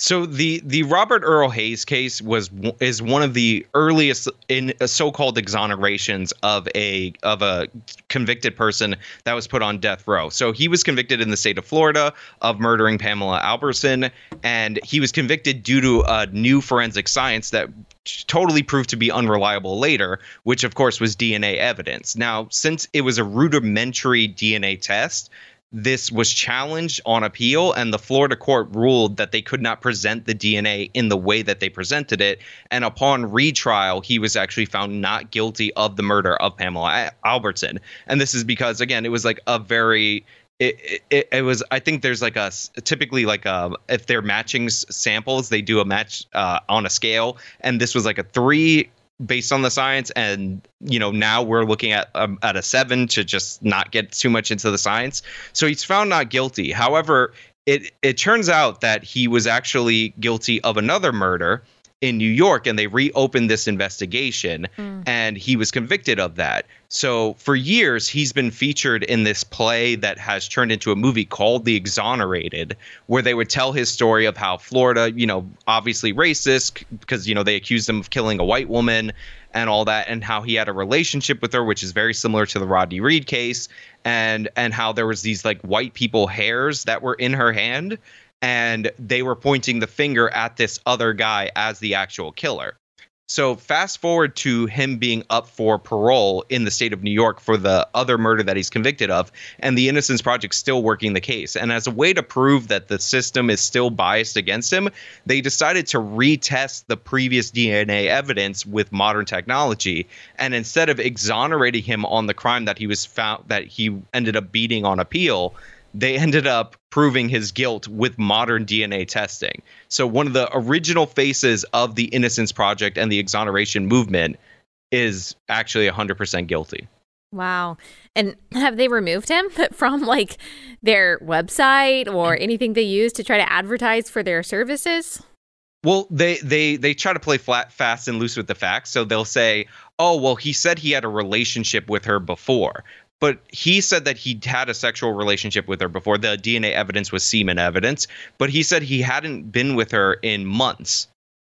So the the Robert Earl Hayes case was is one of the earliest in so-called exonerations of a of a convicted person that was put on death row. So he was convicted in the state of Florida of murdering Pamela Albertson, and he was convicted due to a new forensic science that totally proved to be unreliable later, which of course was D N A evidence. Now, since it was a rudimentary D N A test, this was challenged on appeal, and the Florida court ruled that they could not present the D N A in the way that they presented it. And upon retrial, he was actually found not guilty of the murder of Pamela Albertson. And this is because, again, it was like a very It, it it was I think there's like a typically like a if they're matching samples, they do a match uh, on a scale. And this was like a three based on the science. And, you know, now we're looking at um, at a seven to just not get too much into the science. So he's found not guilty. However, it it turns out that he was actually guilty of another murder in New York, and they reopened this investigation, mm. and he was convicted of that. So for years, he's been featured in this play that has turned into a movie called The Exonerated, where they would tell his story of how Florida, you know, obviously racist because, you know, they accused him of killing a white woman and all that, and how he had a relationship with her, which is very similar to the Rodney Reed case, and and how there was these like white people hairs that were in her hand. And they were pointing the finger at this other guy as the actual killer. So fast forward to him being up for parole in the state of New York for the other murder that he's convicted of, and the Innocence Project still working the case. And as a way to prove that the system is still biased against him, they decided to retest the previous D N A evidence with modern technology. And instead of exonerating him on the crime that he was found, that he ended up beating on appeal, they ended up proving his guilt with modern D N A testing. So one of the original faces of the Innocence Project and the exoneration movement is actually one hundred percent guilty. Wow. And have they removed him from like their website or anything they use to try to advertise for their services? Well, they, they, they try to play flat, fast and loose with the facts. So they'll say, oh, well, he said he had a relationship with her before. But he said that he had a sexual relationship with her before. The D N A evidence was semen evidence, but he said he hadn't been with her in months.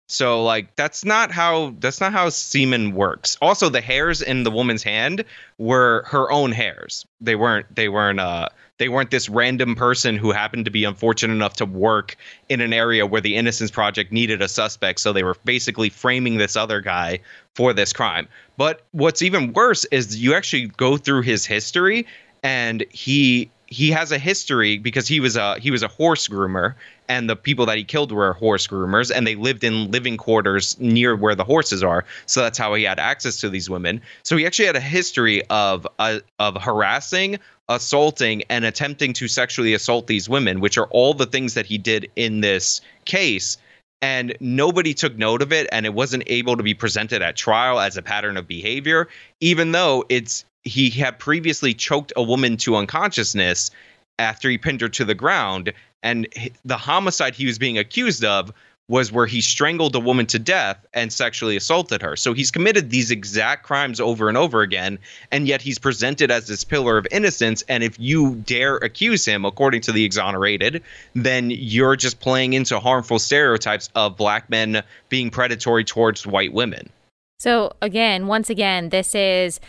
So like that's not how that's not how semen works. Also, the hairs in the woman's hand were her own hairs. They weren't they weren't uh they weren't this random person who happened to be unfortunate enough to work in an area where the Innocence Project needed a suspect. So they were basically framing this other guy for this crime. But what's even worse is you actually go through his history, and he he has a history because he was a he was a horse groomer. And the people that he killed were horse groomers, and they lived in living quarters near where the horses are. So that's how he had access to these women. So he actually had a history of uh, of harassing, assaulting, and attempting to sexually assault these women, which are all the things that he did in this case. And nobody took note of it, and it wasn't able to be presented at trial as a pattern of behavior, even though it's he had previously choked a woman to unconsciousness after he pinned her to the ground. And the homicide he was being accused of was where he strangled a woman to death and sexually assaulted her. So he's committed these exact crimes over and over again, and yet he's presented as this pillar of innocence. And if you dare accuse him, according to the Exonerated, then you're just playing into harmful stereotypes of black men being predatory towards white women. So again, once again, this is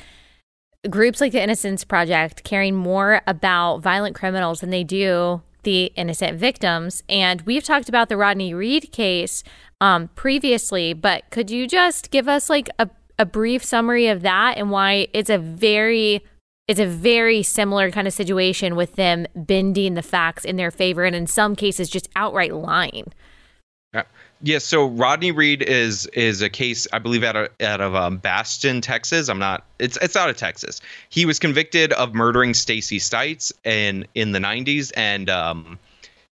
groups like the Innocence Project caring more about violent criminals than they do the innocent victims. And we've talked about the Rodney Reed case um, previously, but could you just give us like a, a brief summary of that and why it's a very It's a very similar kind of situation with them bending the facts in their favor and in some cases just outright lying. Yeah. Yeah, so Rodney Reed is is a case, I believe, out of out of um, Baston, Texas. I'm not. It's it's out of Texas. He was convicted of murdering Stacey Stites in in the nineties, and um,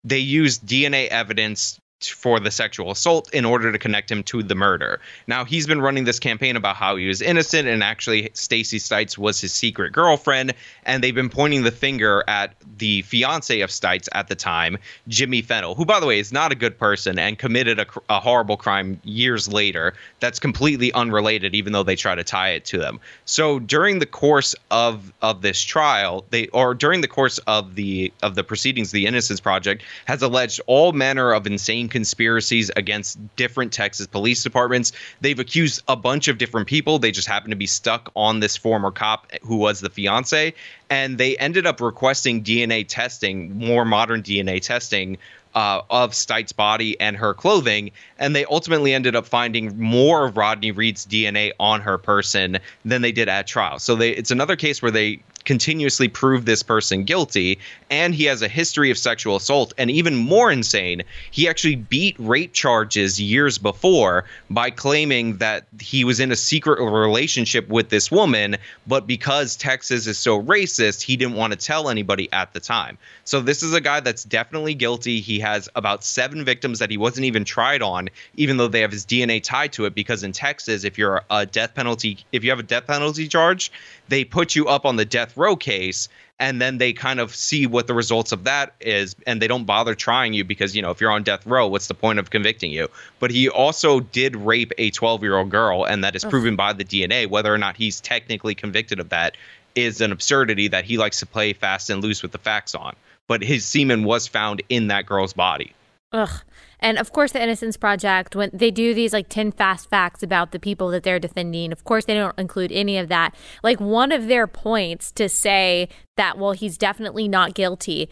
they used D N A evidence for the sexual assault in order to connect him to the murder. Now he's been running this campaign about how he was innocent, and actually Stacey Stites was his secret girlfriend, and they've been pointing the finger at the fiance of Stites at the time, Jimmy Fennell, who, by the way, is not a good person and committed a, a horrible crime years later that's completely unrelated, even though they try to tie it to them. So during the course of of this trial, they or during the course of the of the proceedings, the Innocence Project has alleged all manner of insane conspiracies against different Texas police departments. They've accused a bunch of different people. They just happen to be stuck on this former cop who was the fiance, and they ended up requesting D N A testing, more modern D N A testing uh, of Stites' body and her clothing, and they ultimately ended up finding more of Rodney Reed's D N A on her person than they did at trial. So they, it's another case where they continuously prove this person guilty, and he has a history of sexual assault, and even more insane, he actually beat rape charges years before by claiming that he was in a secret relationship with this woman, but because Texas is so racist, he didn't want to tell anybody at the time. So this is a guy that's definitely guilty. He has about seven victims that he wasn't even tried on, even though they have his D N A tied to it, because in Texas, if you're a death penalty, if you have a death penalty charge, they put you up on the death row case, and then they kind of see what the results of that is, and they don't bother trying you because, you know, if you're on death row, what's the point of convicting you? But he also did rape a twelve-year-old girl, and that is proven by the D N A. Whether or not he's technically convicted of that is an absurdity that he likes to play fast and loose with the facts on. But his semen was found in that girl's body. Ugh. And of course, the Innocence Project, when they do these like ten fast facts about the people that they're defending, of course, they don't include any of that. Like, one of their points to say that, well, he's definitely not guilty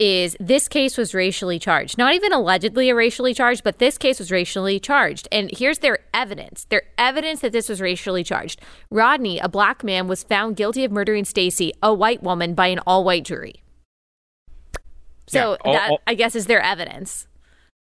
is this case was racially charged. Not even allegedly racially charged, but this case was racially charged. And here's their evidence. Their evidence that this was racially charged. Rodney, a black man, was found guilty of murdering Stacey, a white woman, by an all-white jury. So yeah, all, that, all- I guess, is their evidence.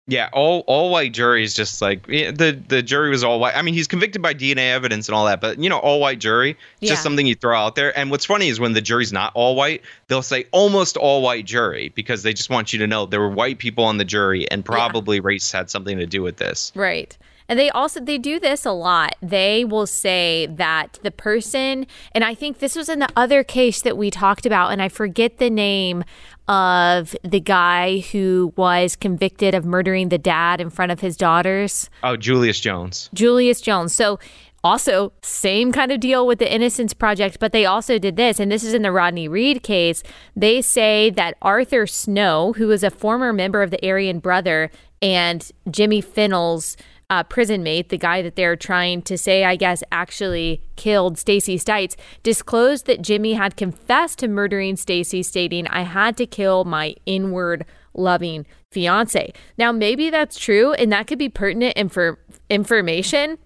Yeah, all all white juries, just like the the jury was all white. I mean, he's convicted by D N A evidence and all that, but, you know, all white jury, yeah. Just something you throw out there. And what's funny is when the jury's not all white, they'll say almost all white jury because they just want you to know there were white people on the jury and probably yeah. race had something to do with this. Right. And they also, they do this a lot. They will say that the person, and I think this was in the other case that we talked about, and I forget the name of the guy who was convicted of murdering the dad in front of his daughters. Oh, Julius Jones. Julius Jones. So also same kind of deal with the Innocence Project, but they also did this, and this is in the Rodney Reed case. They say that Arthur Snow, who was a former member of the Aryan Brother, and Jimmy Fennell's Uh, prison mate, the guy that they're trying to say, I guess, actually killed Stacey Stites, disclosed that Jimmy had confessed to murdering Stacey, stating, "I had to kill my inward loving fiance." Now, maybe that's true, and that could be pertinent infor- information.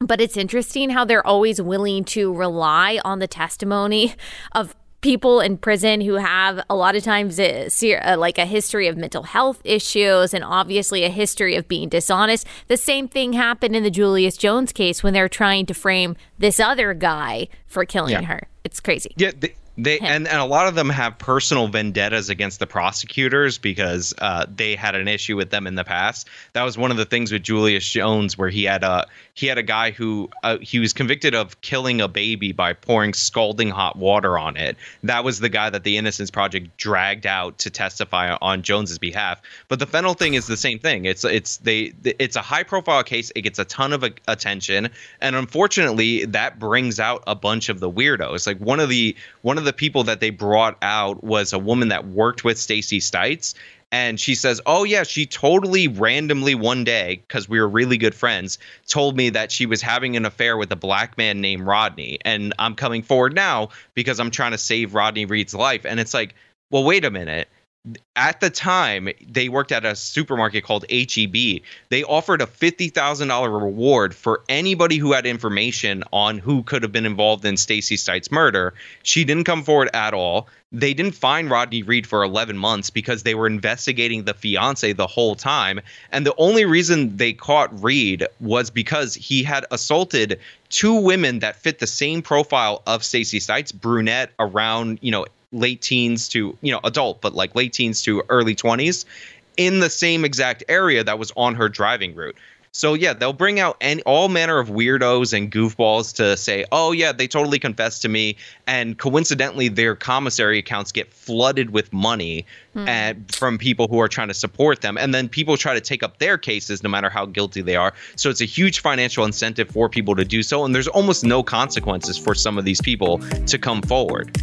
But it's interesting how they're always willing to rely on the testimony of people in prison who have a lot of times a, a, like a history of mental health issues and obviously a history of being dishonest. The same thing happened in the Julius Jones case when they're trying to frame this other guy for killing yeah. her. It's crazy. Yeah. They- They and, and a lot of them have personal vendettas against the prosecutors because uh, they had an issue with them in the past. That was one of the things with Julius Jones, where he had a he had a guy who uh, he was convicted of killing a baby by pouring scalding hot water on it. That was the guy that the Innocence Project dragged out to testify on Jones's behalf. But the Fennell thing is the same thing. It's it's they it's a high profile case. It gets a ton of attention, and unfortunately, that brings out a bunch of the weirdos. Like one of the one of the people that they brought out was a woman that worked with Stacey Stites, and she says, oh yeah, she totally randomly one day, because we were really good friends, told me that she was having an affair with a black man named Rodney, and I'm coming forward now because I'm trying to save Rodney Reed's life. And it's like, well, wait a minute, At the time, they worked at a supermarket called H E B. They offered a fifty thousand dollars reward for anybody who had information on who could have been involved in Stacey Stites' murder. She didn't come forward at all. They didn't find Rodney Reed for eleven months because they were investigating the fiancé the whole time. And the only reason they caught Reed was because he had assaulted two women that fit the same profile of Stacey Stites, brunette, around, you know, late teens to, you know, adult, but like late teens to early twenties in the same exact area that was on her driving route. So, yeah, they'll bring out any, all manner of weirdos and goofballs to say, oh, yeah, they totally confessed to me. And coincidentally, their commissary accounts get flooded with money mm. and, from people who are trying to support them. And then people try to take up their cases no matter how guilty they are. So it's a huge financial incentive for people to do so. And there's almost no consequences for some of these people to come forward.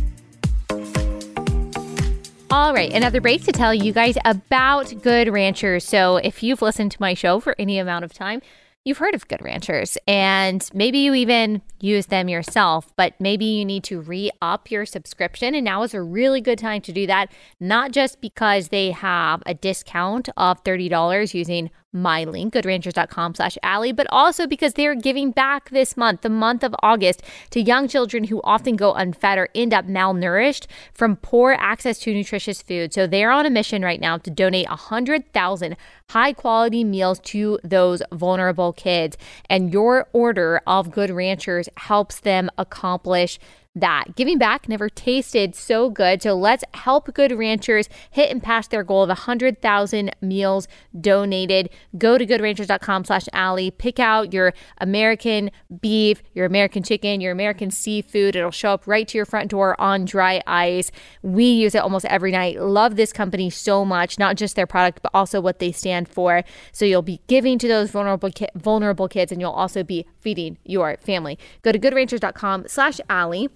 All right, another break to tell you guys about Good Ranchers. So if you've listened to my show for any amount of time, you've heard of Good Ranchers, and maybe you even use them yourself, but maybe you need to re-up your subscription, and now is a really good time to do that, not just because they have a discount of thirty dollars using my link, good ranchers dot com slash Allie, but also because they're giving back this month, the month of August, to young children who often go unfed or end up malnourished from poor access to nutritious food. So they're on a mission right now to donate one hundred thousand high-quality meals to those vulnerable kids. And your order of Good Ranchers helps them accomplish that. Giving back never tasted so good. So let's help Good Ranchers hit and pass their goal of one hundred thousand meals donated. Go to good ranchers dot com slash Allie. Pick out your American beef, your American chicken, your American seafood. It'll show up right to your front door on dry ice. We use it almost every night. Love this company so much, not just their product, but also what they stand for. So you'll be giving to those vulnerable, ki- vulnerable kids, and you'll also be feeding your family. Go to good ranchers dot com slash Allie.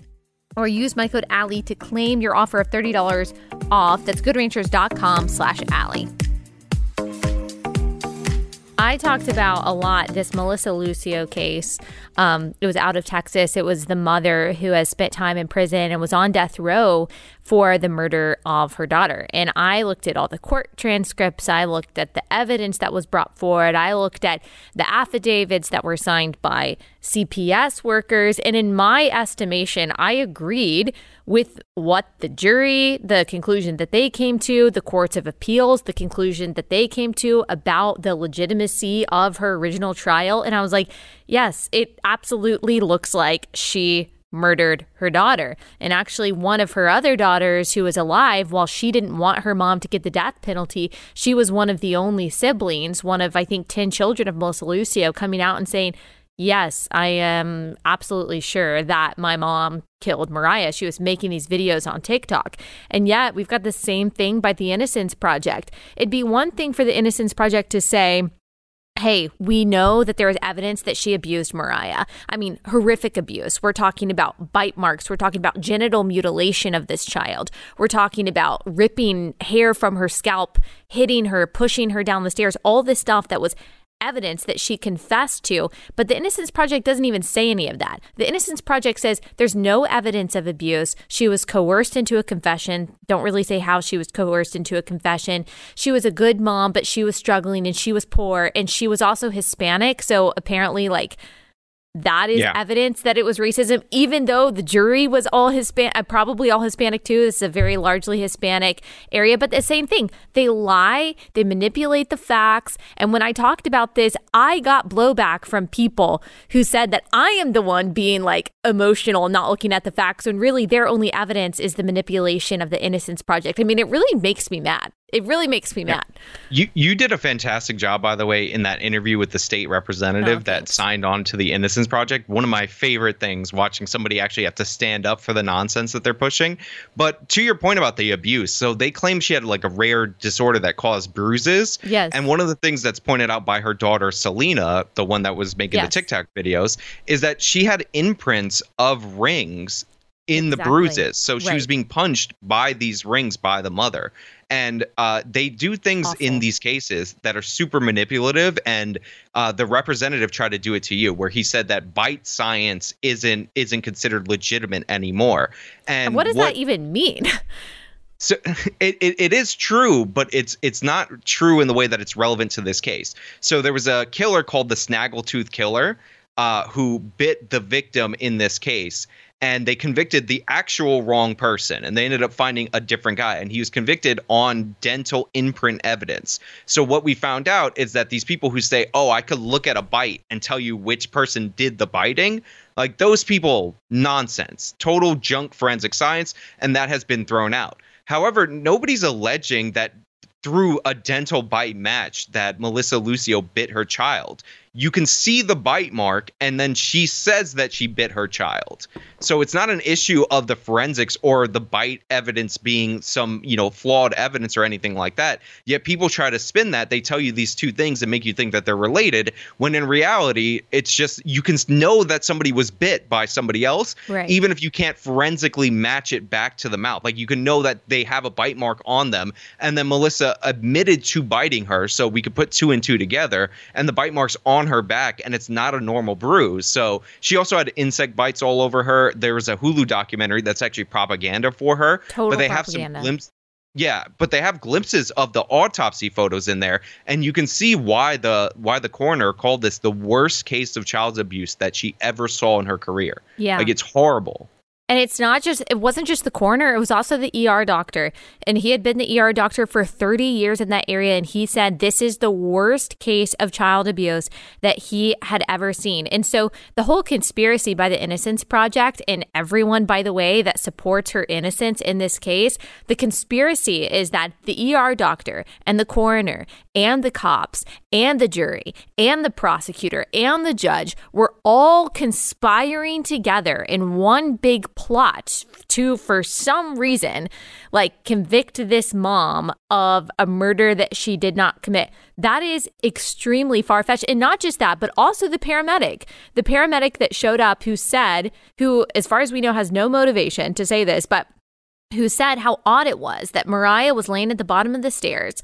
Or use my code Allie to claim your offer of thirty dollars off. That's good ranchers dot com slash Allie. I talked about a lot this Melissa Lucio case. Um, it was out of Texas. It was the mother who has spent time in prison and was on death row for the murder of her daughter. And I looked at all the court transcripts. I looked at the evidence that was brought forward. I looked at the affidavits that were signed by C P S workers. And in my estimation, I agreed with what the jury, the conclusion that they came to, the courts of appeals, the conclusion that they came to about the legitimacy of her original trial. And I was like, yes, it absolutely looks like she murdered her daughter. And actually, one of her other daughters who was alive, while she didn't want her mom to get the death penalty, she was one of the only siblings, one of, I think, ten children of Melissa Lucio, coming out and saying, yes, I am absolutely sure that my mom killed Mariah. She was making these videos on TikTok. And yet we've got the same thing by the Innocence Project. It'd be one thing for the Innocence Project to say, hey, we know that there is evidence that she abused Mariah. I mean, horrific abuse. We're talking about bite marks. We're talking about genital mutilation of this child. We're talking about ripping hair from her scalp, hitting her, pushing her down the stairs, all this stuff that was evidence that she confessed to. But the Innocence Project doesn't even say any of that. The Innocence Project says there's no evidence of abuse. She was coerced into a confession. Don't really say how she was coerced into a confession. She was a good mom, but she was struggling and she was poor and she was also Hispanic. So apparently, like, that is yeah. evidence that it was racism, even though the jury was all Hispanic, probably all Hispanic too. This is a very largely Hispanic area, but the same thing. They lie, they manipulate the facts. And when I talked about this, I got blowback from people who said that I am the one being like emotional, not looking at the facts, when really their only evidence is the manipulation of the Innocence Project. I mean, it really makes me mad. It really makes me yeah. mad. You you did a fantastic job, by the way, in that interview with the state representative oh, that signed on to the Innocence Project. One of my favorite things, watching somebody actually have to stand up for the nonsense that they're pushing. But to your point about the abuse, so they claim she had like a rare disorder that caused bruises. Yes. And one of the things that's pointed out by her daughter, Selena, the one that was making yes. the TikTok videos, is that she had imprints of rings in exactly. the bruises. So right. she was being punched by these rings by the mother. And uh, they do things awesome. in these cases that are super manipulative. And uh, the representative tried to do it to you, where he said that bite science isn't isn't considered legitimate anymore. And, and what does what, that even mean? So it, it, it is true, but it's it's not true in the way that it's relevant to this case. So there was a killer called the Snaggletooth Killer uh, who bit the victim in this case, and they convicted the actual wrong person, and they ended up finding a different guy, and he was convicted on dental imprint evidence. So what we found out is that these people who say, oh, I could look at a bite and tell you which person did the biting, like those people, nonsense, total junk forensic science, and that has been thrown out. However, nobody's alleging that through a dental bite match that Melissa Lucio bit her child. You can see the bite mark, and then she says that she bit her child. So it's not an issue of the forensics or the bite evidence being some, you know, flawed evidence or anything like that. Yet people try to spin that. They tell you these two things and make you think that they're related, when in reality, it's just you can know that somebody was bit by somebody else, right, even if you can't forensically match it back to the mouth. Like you can know that they have a bite mark on them. And then Melissa admitted to biting her, so we could put two and two together, and the bite marks on her back, and it's not a normal bruise. So she also had insect bites all over her. There was a Hulu documentary that's actually propaganda for her. Total but they propaganda. Have some glimpses. Yeah, but they have glimpses of the autopsy photos in there, and you can see why the why the coroner called this the worst case of child abuse that she ever saw in her career. Yeah, like it's horrible. And it's not just, it wasn't just the coroner, it was also the E R doctor. And he had been the E R doctor for thirty years in that area. And he said, this is the worst case of child abuse that he had ever seen. And so the whole conspiracy by the Innocence Project, and everyone, by the way, that supports her innocence in this case, the conspiracy is that the E R doctor and the coroner and the cops and the jury and the prosecutor and the judge were all conspiring together in one big plot to, for some reason, like convict this mom of a murder that she did not commit. That is extremely far-fetched. And not just that, but also the paramedic. The paramedic that showed up who said, who, as far as we know, has no motivation to say this, but who said how odd it was that Mariah was laying at the bottom of the stairs,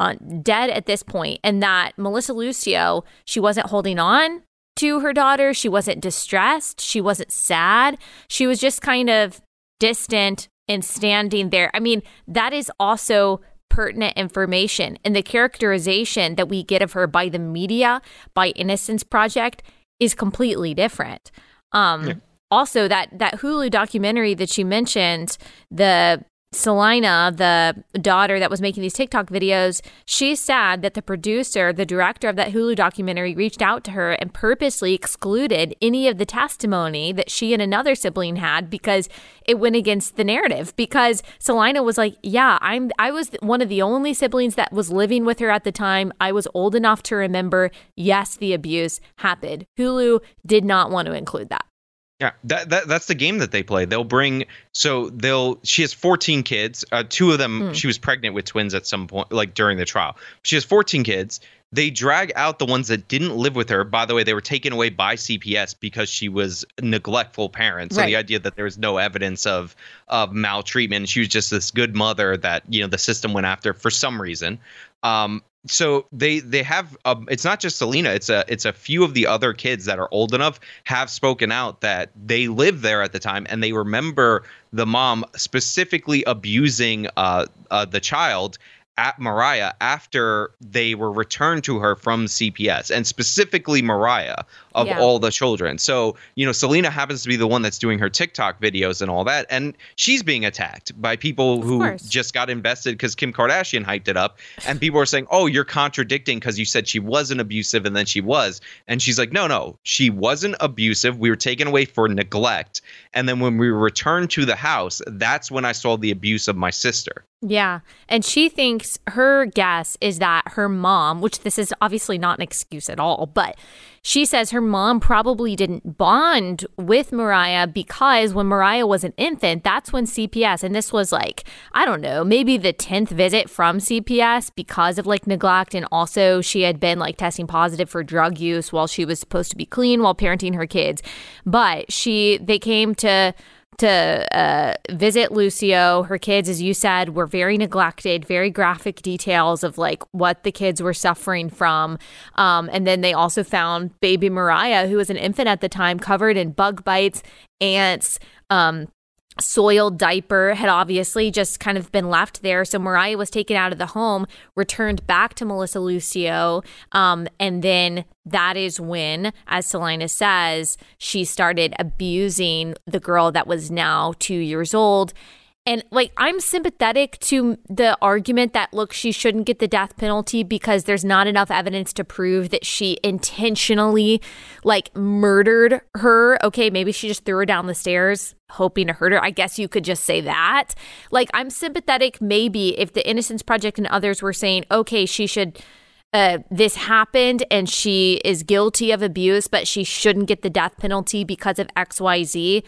uh, dead at this point, and that Melissa Lucio, she wasn't holding on to her daughter. She wasn't distressed. She wasn't sad. She was just kind of distant and standing there. I mean, that is also pertinent information. And the characterization that we get of her by the media, by Innocence Project, is completely different. Um, yeah. Also, that, that Hulu documentary that you mentioned, the Selena, the daughter that was making these TikTok videos, she said that the producer, the director of that Hulu documentary, reached out to her and purposely excluded any of the testimony that she and another sibling had because it went against the narrative. Because Selena was like, yeah, I'm, I was one of the only siblings that was living with her at the time. I was old enough to remember, yes, the abuse happened. Hulu did not want to include that. Yeah, that, that that's the game that they play. They'll bring so they'll she has fourteen kids. Uh, two of them, mm. she was pregnant with twins at some point, like during the trial. She has fourteen kids. They drag out the ones that didn't live with her. By the way, they were taken away by C P S because she was a neglectful parent. So right. The idea that there was no evidence of of maltreatment. She was just this good mother that, you know, the system went after for some reason. Um So they they have um, it's not just Selena. It's a it's a few of the other kids that are old enough have spoken out that they lived there at the time, and they remember the mom specifically abusing uh, uh, the child at Mariah after they were returned to her from C P S, and specifically Mariah of yeah. all the children. So, you know, Selena happens to be the one that's doing her TikTok videos and all that. And she's being attacked by people of who course. Just got invested because Kim Kardashian hyped it up. And people are saying, oh, you're contradicting because you said she wasn't abusive and then she was. And she's like, no, no, she wasn't abusive. We were taken away for neglect. And then when we returned to the house, that's when I saw the abuse of my sister. Yeah. And she thinks, her guess is that her mom, which this is obviously not an excuse at all, but she says her mom probably didn't bond with Mariah because when Mariah was an infant, that's when C P S, and this was like, I don't know, maybe the tenth visit from C P S because of like neglect. And also she had been like testing positive for drug use while she was supposed to be clean while parenting her kids. But she, they came to... to uh, visit Lucio. Her kids, as you said, were very neglected, very graphic details of like what the kids were suffering from. Um, and then they also found baby Mariah, who was an infant at the time, covered in bug bites, ants, um, soiled diaper had obviously just kind of been left there. So Mariah was taken out of the home, returned back to Melissa Lucio. Um, and then that is when, as Selena says, she started abusing the girl that was now two years old. And, like, I'm sympathetic to the argument that, look, she shouldn't get the death penalty because there's not enough evidence to prove that she intentionally, like, murdered her. Okay, maybe she just threw her down the stairs hoping to hurt her. I guess you could just say that. Like, I'm sympathetic maybe if the Innocence Project and others were saying, okay, she should... Uh, this happened and she is guilty of abuse, but she shouldn't get the death penalty because of X Y Z.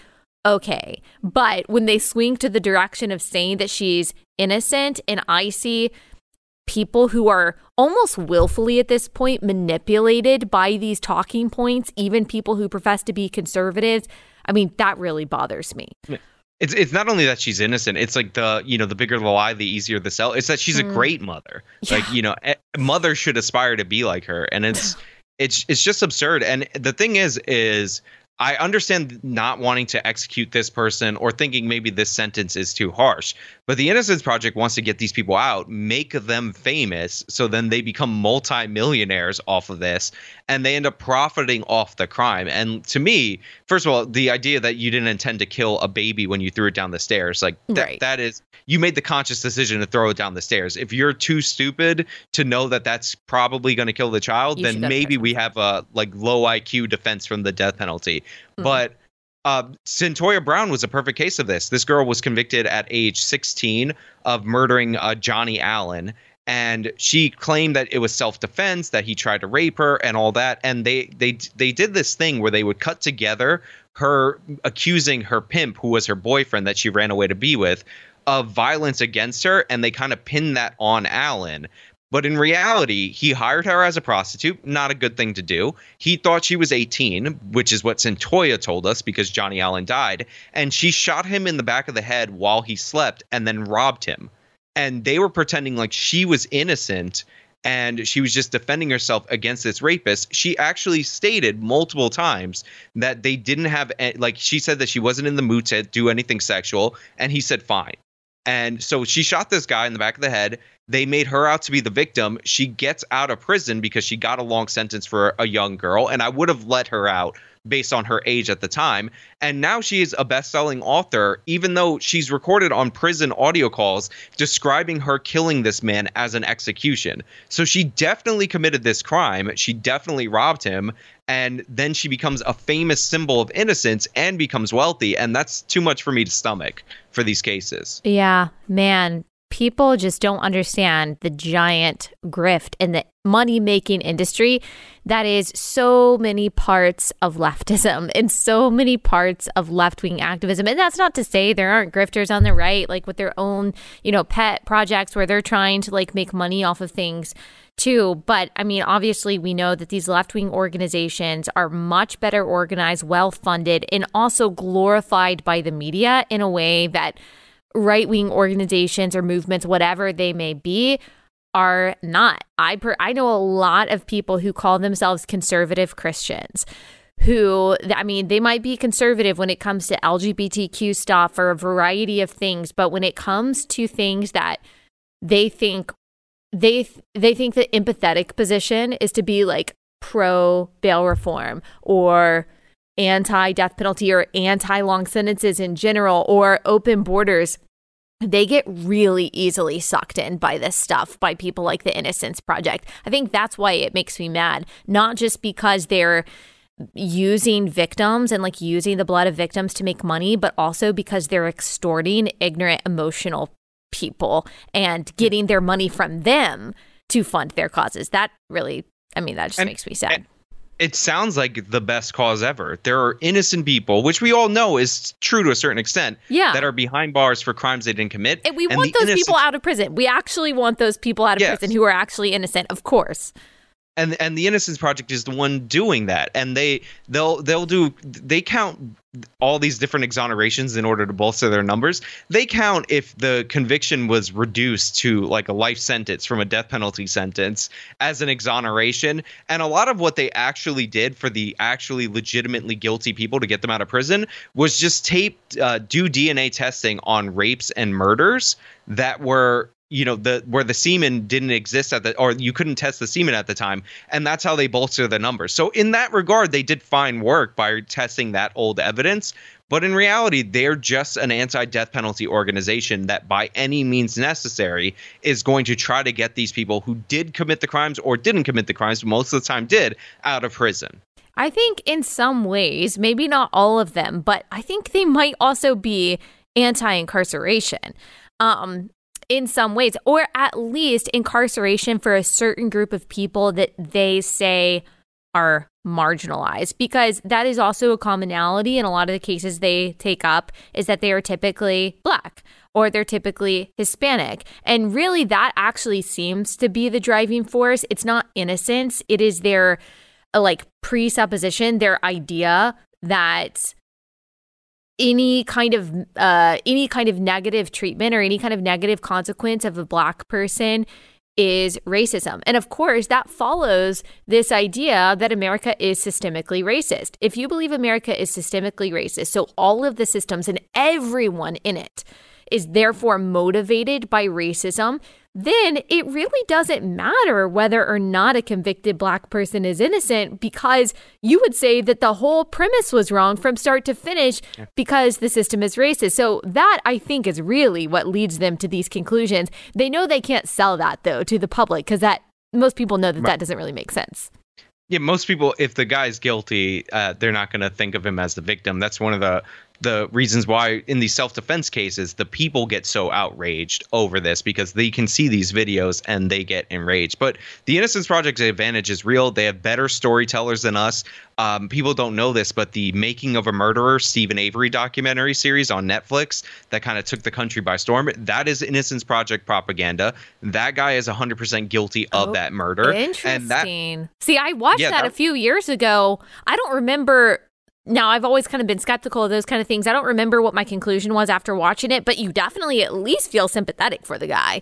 Okay, but when they swing to the direction of saying that she's innocent, and I see people who are almost willfully at this point manipulated by these talking points, even people who profess to be conservatives, I mean, that really bothers me. It's it's not only that she's innocent. It's like the, you know, the bigger the lie, the easier the sell. It's that she's mm. a great mother. Yeah. Like, you know, mothers should aspire to be like her. And it's it's it's just absurd. And the thing is, is. I understand not wanting to execute this person or thinking maybe this sentence is too harsh, but the Innocence Project wants to get these people out, make them famous, so then they become multimillionaires off of this, and they end up profiting off the crime. And to me, first of all, the idea that you didn't intend to kill a baby when you threw it down the stairs, like th- right. that is, you made the conscious decision to throw it down the stairs. If you're too stupid to know that that's probably going to kill the child, you then maybe heard. we have a like low I Q defense from the death penalty. But uh, Centoya Brown was a perfect case of this. This girl was convicted at age sixteen of murdering uh, Johnny Allen. And she claimed that it was self-defense, that he tried to rape her and all that. And they they they did this thing where they would cut together her accusing her pimp, who was her boyfriend that she ran away to be with, of violence against her. And they kind of pinned that on Allen. But in reality, he hired her as a prostitute, not a good thing to do. He thought she was eighteen, which is what Centoya told us because Johnny Allen died. And she shot him in the back of the head while he slept and then robbed him. And they were pretending like she was innocent and she was just defending herself against this rapist. She actually stated multiple times that they didn't have – like she said that she wasn't in the mood to do anything sexual. And he said, fine. And so she shot this guy in the back of the head. They made her out to be the victim. She gets out of prison because she got a long sentence for a young girl. And I would have let her out based on her age at the time. And now she is a best-selling author, even though she's recorded on prison audio calls describing her killing this man as an execution. So she definitely committed this crime. She definitely robbed him. And then she becomes a famous symbol of innocence and becomes wealthy. And that's too much for me to stomach for these cases. Yeah, man. People just don't understand the giant grift and the money-making industry that is so many parts of leftism and so many parts of left-wing activism. And that's not to say there aren't grifters on the right, like with their own, you know, pet projects where they're trying to like make money off of things too. But I mean, obviously we know that these left-wing organizations are much better organized, well-funded, and also glorified by the media in a way that right-wing organizations or movements, whatever they may be, are not. I per- I know a lot of people who call themselves conservative Christians who, I mean, they might be conservative when it comes to L G B T Q stuff or a variety of things, but when it comes to things that they think, they th- they think the empathetic position is to be like pro-bail reform or anti-death penalty or anti-long sentences in general or open borders, they get really easily sucked in by this stuff, by people like the Innocence Project. I think that's why it makes me mad, not just because they're using victims and like using the blood of victims to make money, but also because they're extorting ignorant, emotional people and getting their money from them to fund their causes. That really, I mean, that just and, makes me sad. And- It sounds like the best cause ever. There are innocent people, which we all know is true to a certain extent, yeah. that are behind bars for crimes they didn't commit. And we and want those innocent- people out of prison. We actually want those people out of yes. prison who are actually innocent, of course. And and the Innocence Project is the one doing that, and they they'll they'll do they count all these different exonerations in order to bolster their numbers. They count if the conviction was reduced to like a life sentence from a death penalty sentence as an exoneration. And a lot of what they actually did for the actually legitimately guilty people to get them out of prison was just tape uh, do D N A testing on rapes and murders that were, you know, the where the semen didn't exist at the, or you couldn't test the semen at the time. And that's how they bolster the numbers. So in that regard, they did fine work by testing that old evidence. But in reality, they're just an anti-death penalty organization that by any means necessary is going to try to get these people who did commit the crimes or didn't commit the crimes, but most of the time did, out of prison. I think in some ways, maybe not all of them, but I think they might also be anti-incarceration. Um In some ways, or at least incarceration for a certain group of people that they say are marginalized, because that is also a commonality in a lot of the cases they take up, is that they are typically Black or they're typically Hispanic. And really, that actually seems to be the driving force. It's not innocence. It is their like presupposition, their idea that any kind of uh, any kind of negative treatment or any kind of negative consequence of a Black person is racism. And of course, that follows this idea that America is systemically racist. If you believe America is systemically racist, so all of the systems and everyone in it is therefore motivated by racism, then it really doesn't matter whether or not a convicted Black person is innocent, because you would say that the whole premise was wrong from start to finish because the system is racist. So that, I think, is really what leads them to these conclusions. They know they can't sell that, though, to the public, because that most people know that right. That doesn't really make sense. Yeah, most people, if the guy's guilty, uh, they're not going to think of him as the victim. That's one of the the reasons why in these self-defense cases, the people get so outraged over this, because they can see these videos and they get enraged. But the Innocence Project's advantage is real. They have better storytellers than us. Um, people don't know this, but the Making of a Murderer, Stephen Avery documentary series on Netflix that kind of took the country by storm, that is Innocence Project propaganda. That guy is one hundred percent guilty of oh, that murder. Interesting. And that, see, I watched yeah, that, that a few years ago. I don't remember... Now, I've always kind of been skeptical of those kind of things. I don't remember what my conclusion was after watching it, but you definitely at least feel sympathetic for the guy.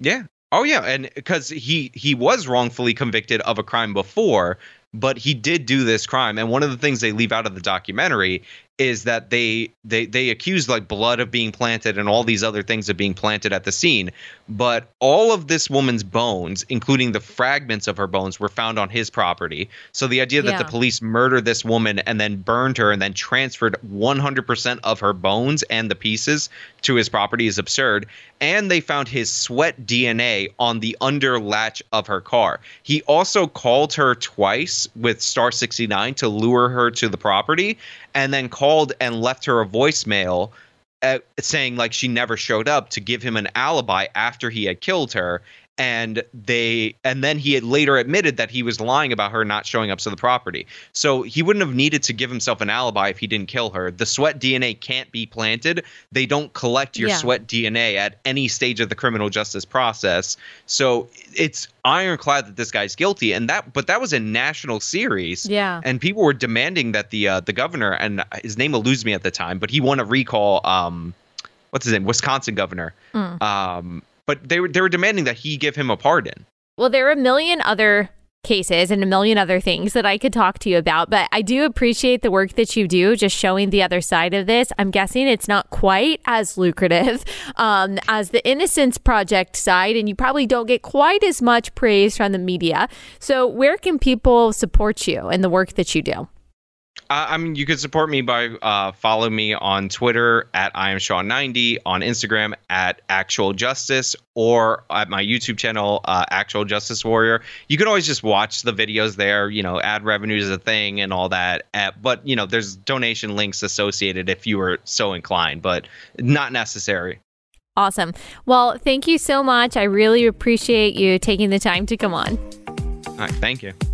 Yeah. Oh, yeah. And because he he was wrongfully convicted of a crime before, but he did do this crime. And one of the things they leave out of the documentary is that they they they accused like blood of being planted and all these other things of being planted at the scene. But all of this woman's bones, including the fragments of her bones, were found on his property. So the idea that yeah. the police murdered this woman and then burned her and then transferred one hundred percent of her bones and the pieces to his property is absurd. And they found his sweat D N A on the under latch of her car. He also called her twice with Star sixty-nine to lure her to the property, and then called Called and left her a voicemail uh, saying like she never showed up, to give him an alibi after he had killed her. And they and then he had later admitted that he was lying about her not showing up to the property. So he wouldn't have needed to give himself an alibi if he didn't kill her. The sweat D N A can't be planted. They don't collect your yeah. sweat D N A at any stage of the criminal justice process. So it's ironclad that this guy's guilty, and that but that was a national series, yeah and people were demanding that the uh, the governor, and his name eludes me at the time, but he won a recall, um what's his name Wisconsin governor, mm. um but they were they were demanding that he give him a pardon. Well, there are a million other cases and a million other things that I could talk to you about, but I do appreciate the work that you do, just showing the other side of this. I'm guessing it's not quite as lucrative um, as the Innocence Project side, and you probably don't get quite as much praise from the media. So where can people support you in the work that you do? Uh, I mean, you could support me by uh, following me on Twitter at I am Shaun ninety, on Instagram at Actual Justice, or at my YouTube channel, uh, Actual Justice Warrior. You can always just watch the videos there. You know, ad revenue is a thing and all that. At, but, you know, there's donation links associated if you were so inclined, but not necessary. Awesome. Well, thank you so much. I really appreciate you taking the time to come on. All right. Thank you.